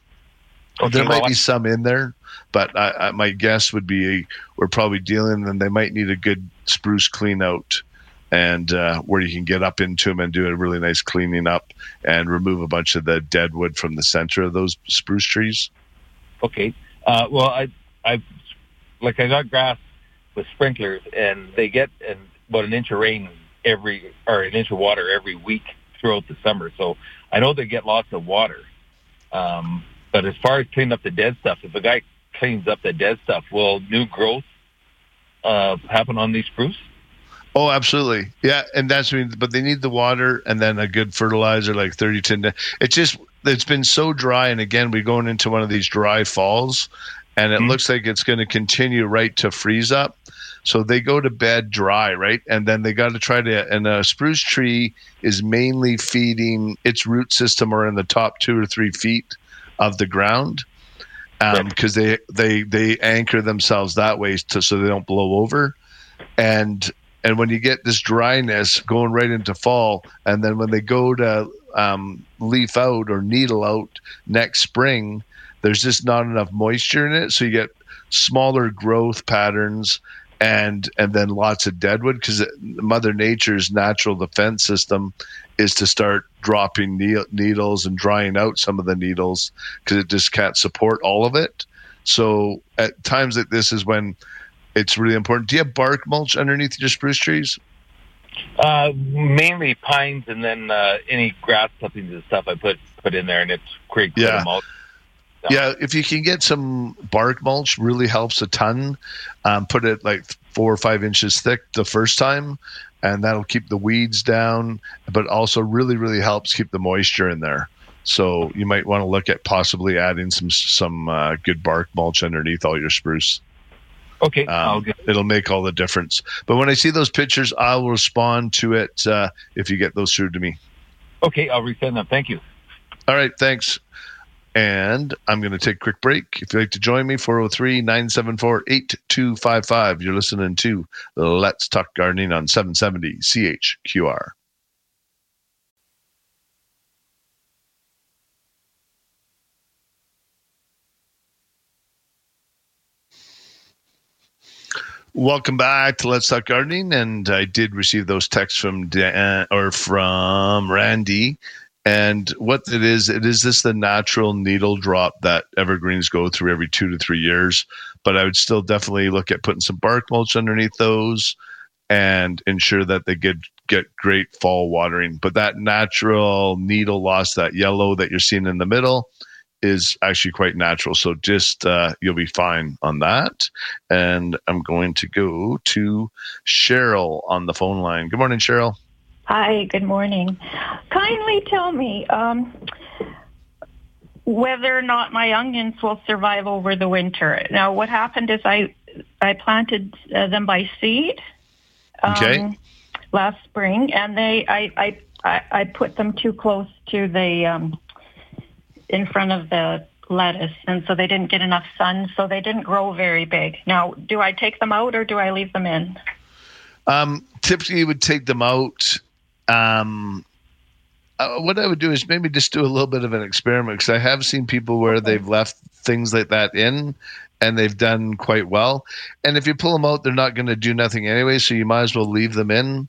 Okay, there might be some in there, but I my guess would be we're probably dealing, and they might need a good spruce clean out, and where you can get up into them and do a really nice cleaning up and remove a bunch of the dead wood from the center of those spruce trees. Okay. Well, I got grass with sprinklers, and they get about an inch of rain an inch of water every week throughout the summer. So I know they get lots of water. But as far as cleaning up the dead stuff, if a guy cleans up the dead stuff, will new growth happen on these spruce? Oh, absolutely. Yeah, and but they need the water and then a good fertilizer like 30-10. It's been so dry, and again, we're going into one of these dry falls, and it looks like it's going to continue right to freeze up. So they go to bed dry, right? And then they got to and a spruce tree is mainly feeding its root system or in the top 2 or 3 feet of the ground, because they anchor themselves that way so they don't blow over. And when you get this dryness going right into fall, and then when they go to leaf out or needle out next spring, there's just not enough moisture in it. So you get smaller growth patterns and then lots of deadwood, because Mother Nature's natural defense system is to start dropping needles and drying out some of the needles because it just can't support all of it. So at times like this is when it's really important. Do you have bark mulch underneath your spruce trees? Mainly pines, and then any grass clippings and stuff I put in there, and it's great mulch. Yeah, if you can get some bark mulch, really helps a ton. Put it like 4 or 5 inches thick the first time, and that'll keep the weeds down, but also really, really helps keep the moisture in there. So you might want to look at possibly adding some good bark mulch underneath all your spruce. Okay. It'll make all the difference. But when I see those pictures, I'll respond to it if you get those through to me. Okay, I'll resend them. Thank you. All right, thanks. And I'm going to take a quick break. If you'd like to join me, 403-974-8255. You're listening to Let's Talk Gardening on 770 CHQR. Welcome back to Let's Talk Gardening, and I did receive those texts from Dan, or from Randy. And what it is this the natural needle drop that evergreens go through every 2 to 3 years. But I would still definitely look at putting some bark mulch underneath those and ensure that they get great fall watering. But that natural needle loss, that yellow that you're seeing in the middle, is actually quite natural. So just you'll be fine on that. And I'm going to go to Cheryl on the phone line. Good morning, Cheryl. Hi, good morning. Kindly tell me whether or not my onions will survive over the winter. Now, what happened is I planted them by seed last spring, and I put them too close to the in front of the lettuce, and so they didn't get enough sun, so they didn't grow very big. Now, do I take them out or do I leave them in? Typically, you would take them out. What I would do is maybe just do a little bit of an experiment, because I have seen people where they've left things like that in and they've done quite well. And if you pull them out, they're not going to do nothing anyway, so you might as well leave them in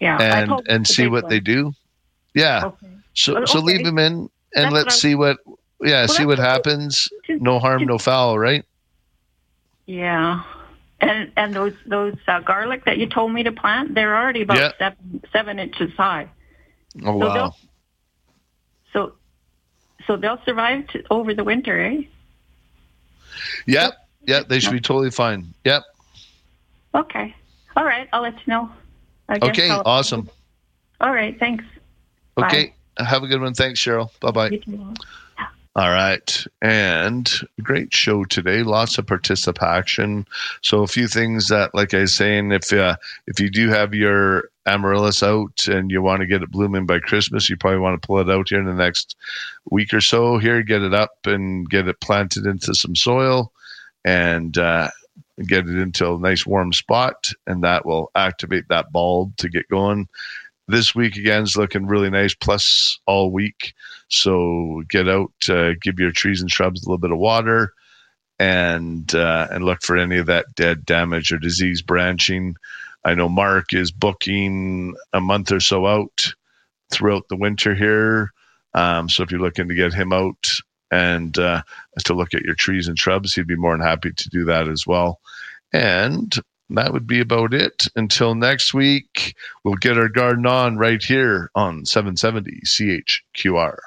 and see what they do. Yeah. Okay. So leave them in and see what happens. No harm, no foul, right? Yeah. And those garlic that you told me to plant, they're already about 7 inches high. Oh, wow. So they'll survive over the winter, eh? Yep. Yeah, they should be totally fine. Yep. Okay. All right. I'll let you know. Awesome. All right. Thanks. Okay. Bye. Have a good one. Thanks, Cheryl. Bye-bye. You too. All right, and great show today. Lots of participation. So a few things that, like I was saying, if you do have your amaryllis out and you want to get it blooming by Christmas, you probably want to pull it out here in the next week or so. Here, get it up and get it planted into some soil and get it into a nice warm spot, and that will activate that bulb to get going. This week, again, is looking really nice, plus all week. So get out, give your trees and shrubs a little bit of water, and look for any of that dead, damage, or disease branching. I know Mark is booking a month or so out throughout the winter here. So if you're looking to get him out and to look at your trees and shrubs, he'd be more than happy to do that as well. And that would be about it. Until next week, we'll get our garden on right here on 770 CHQR.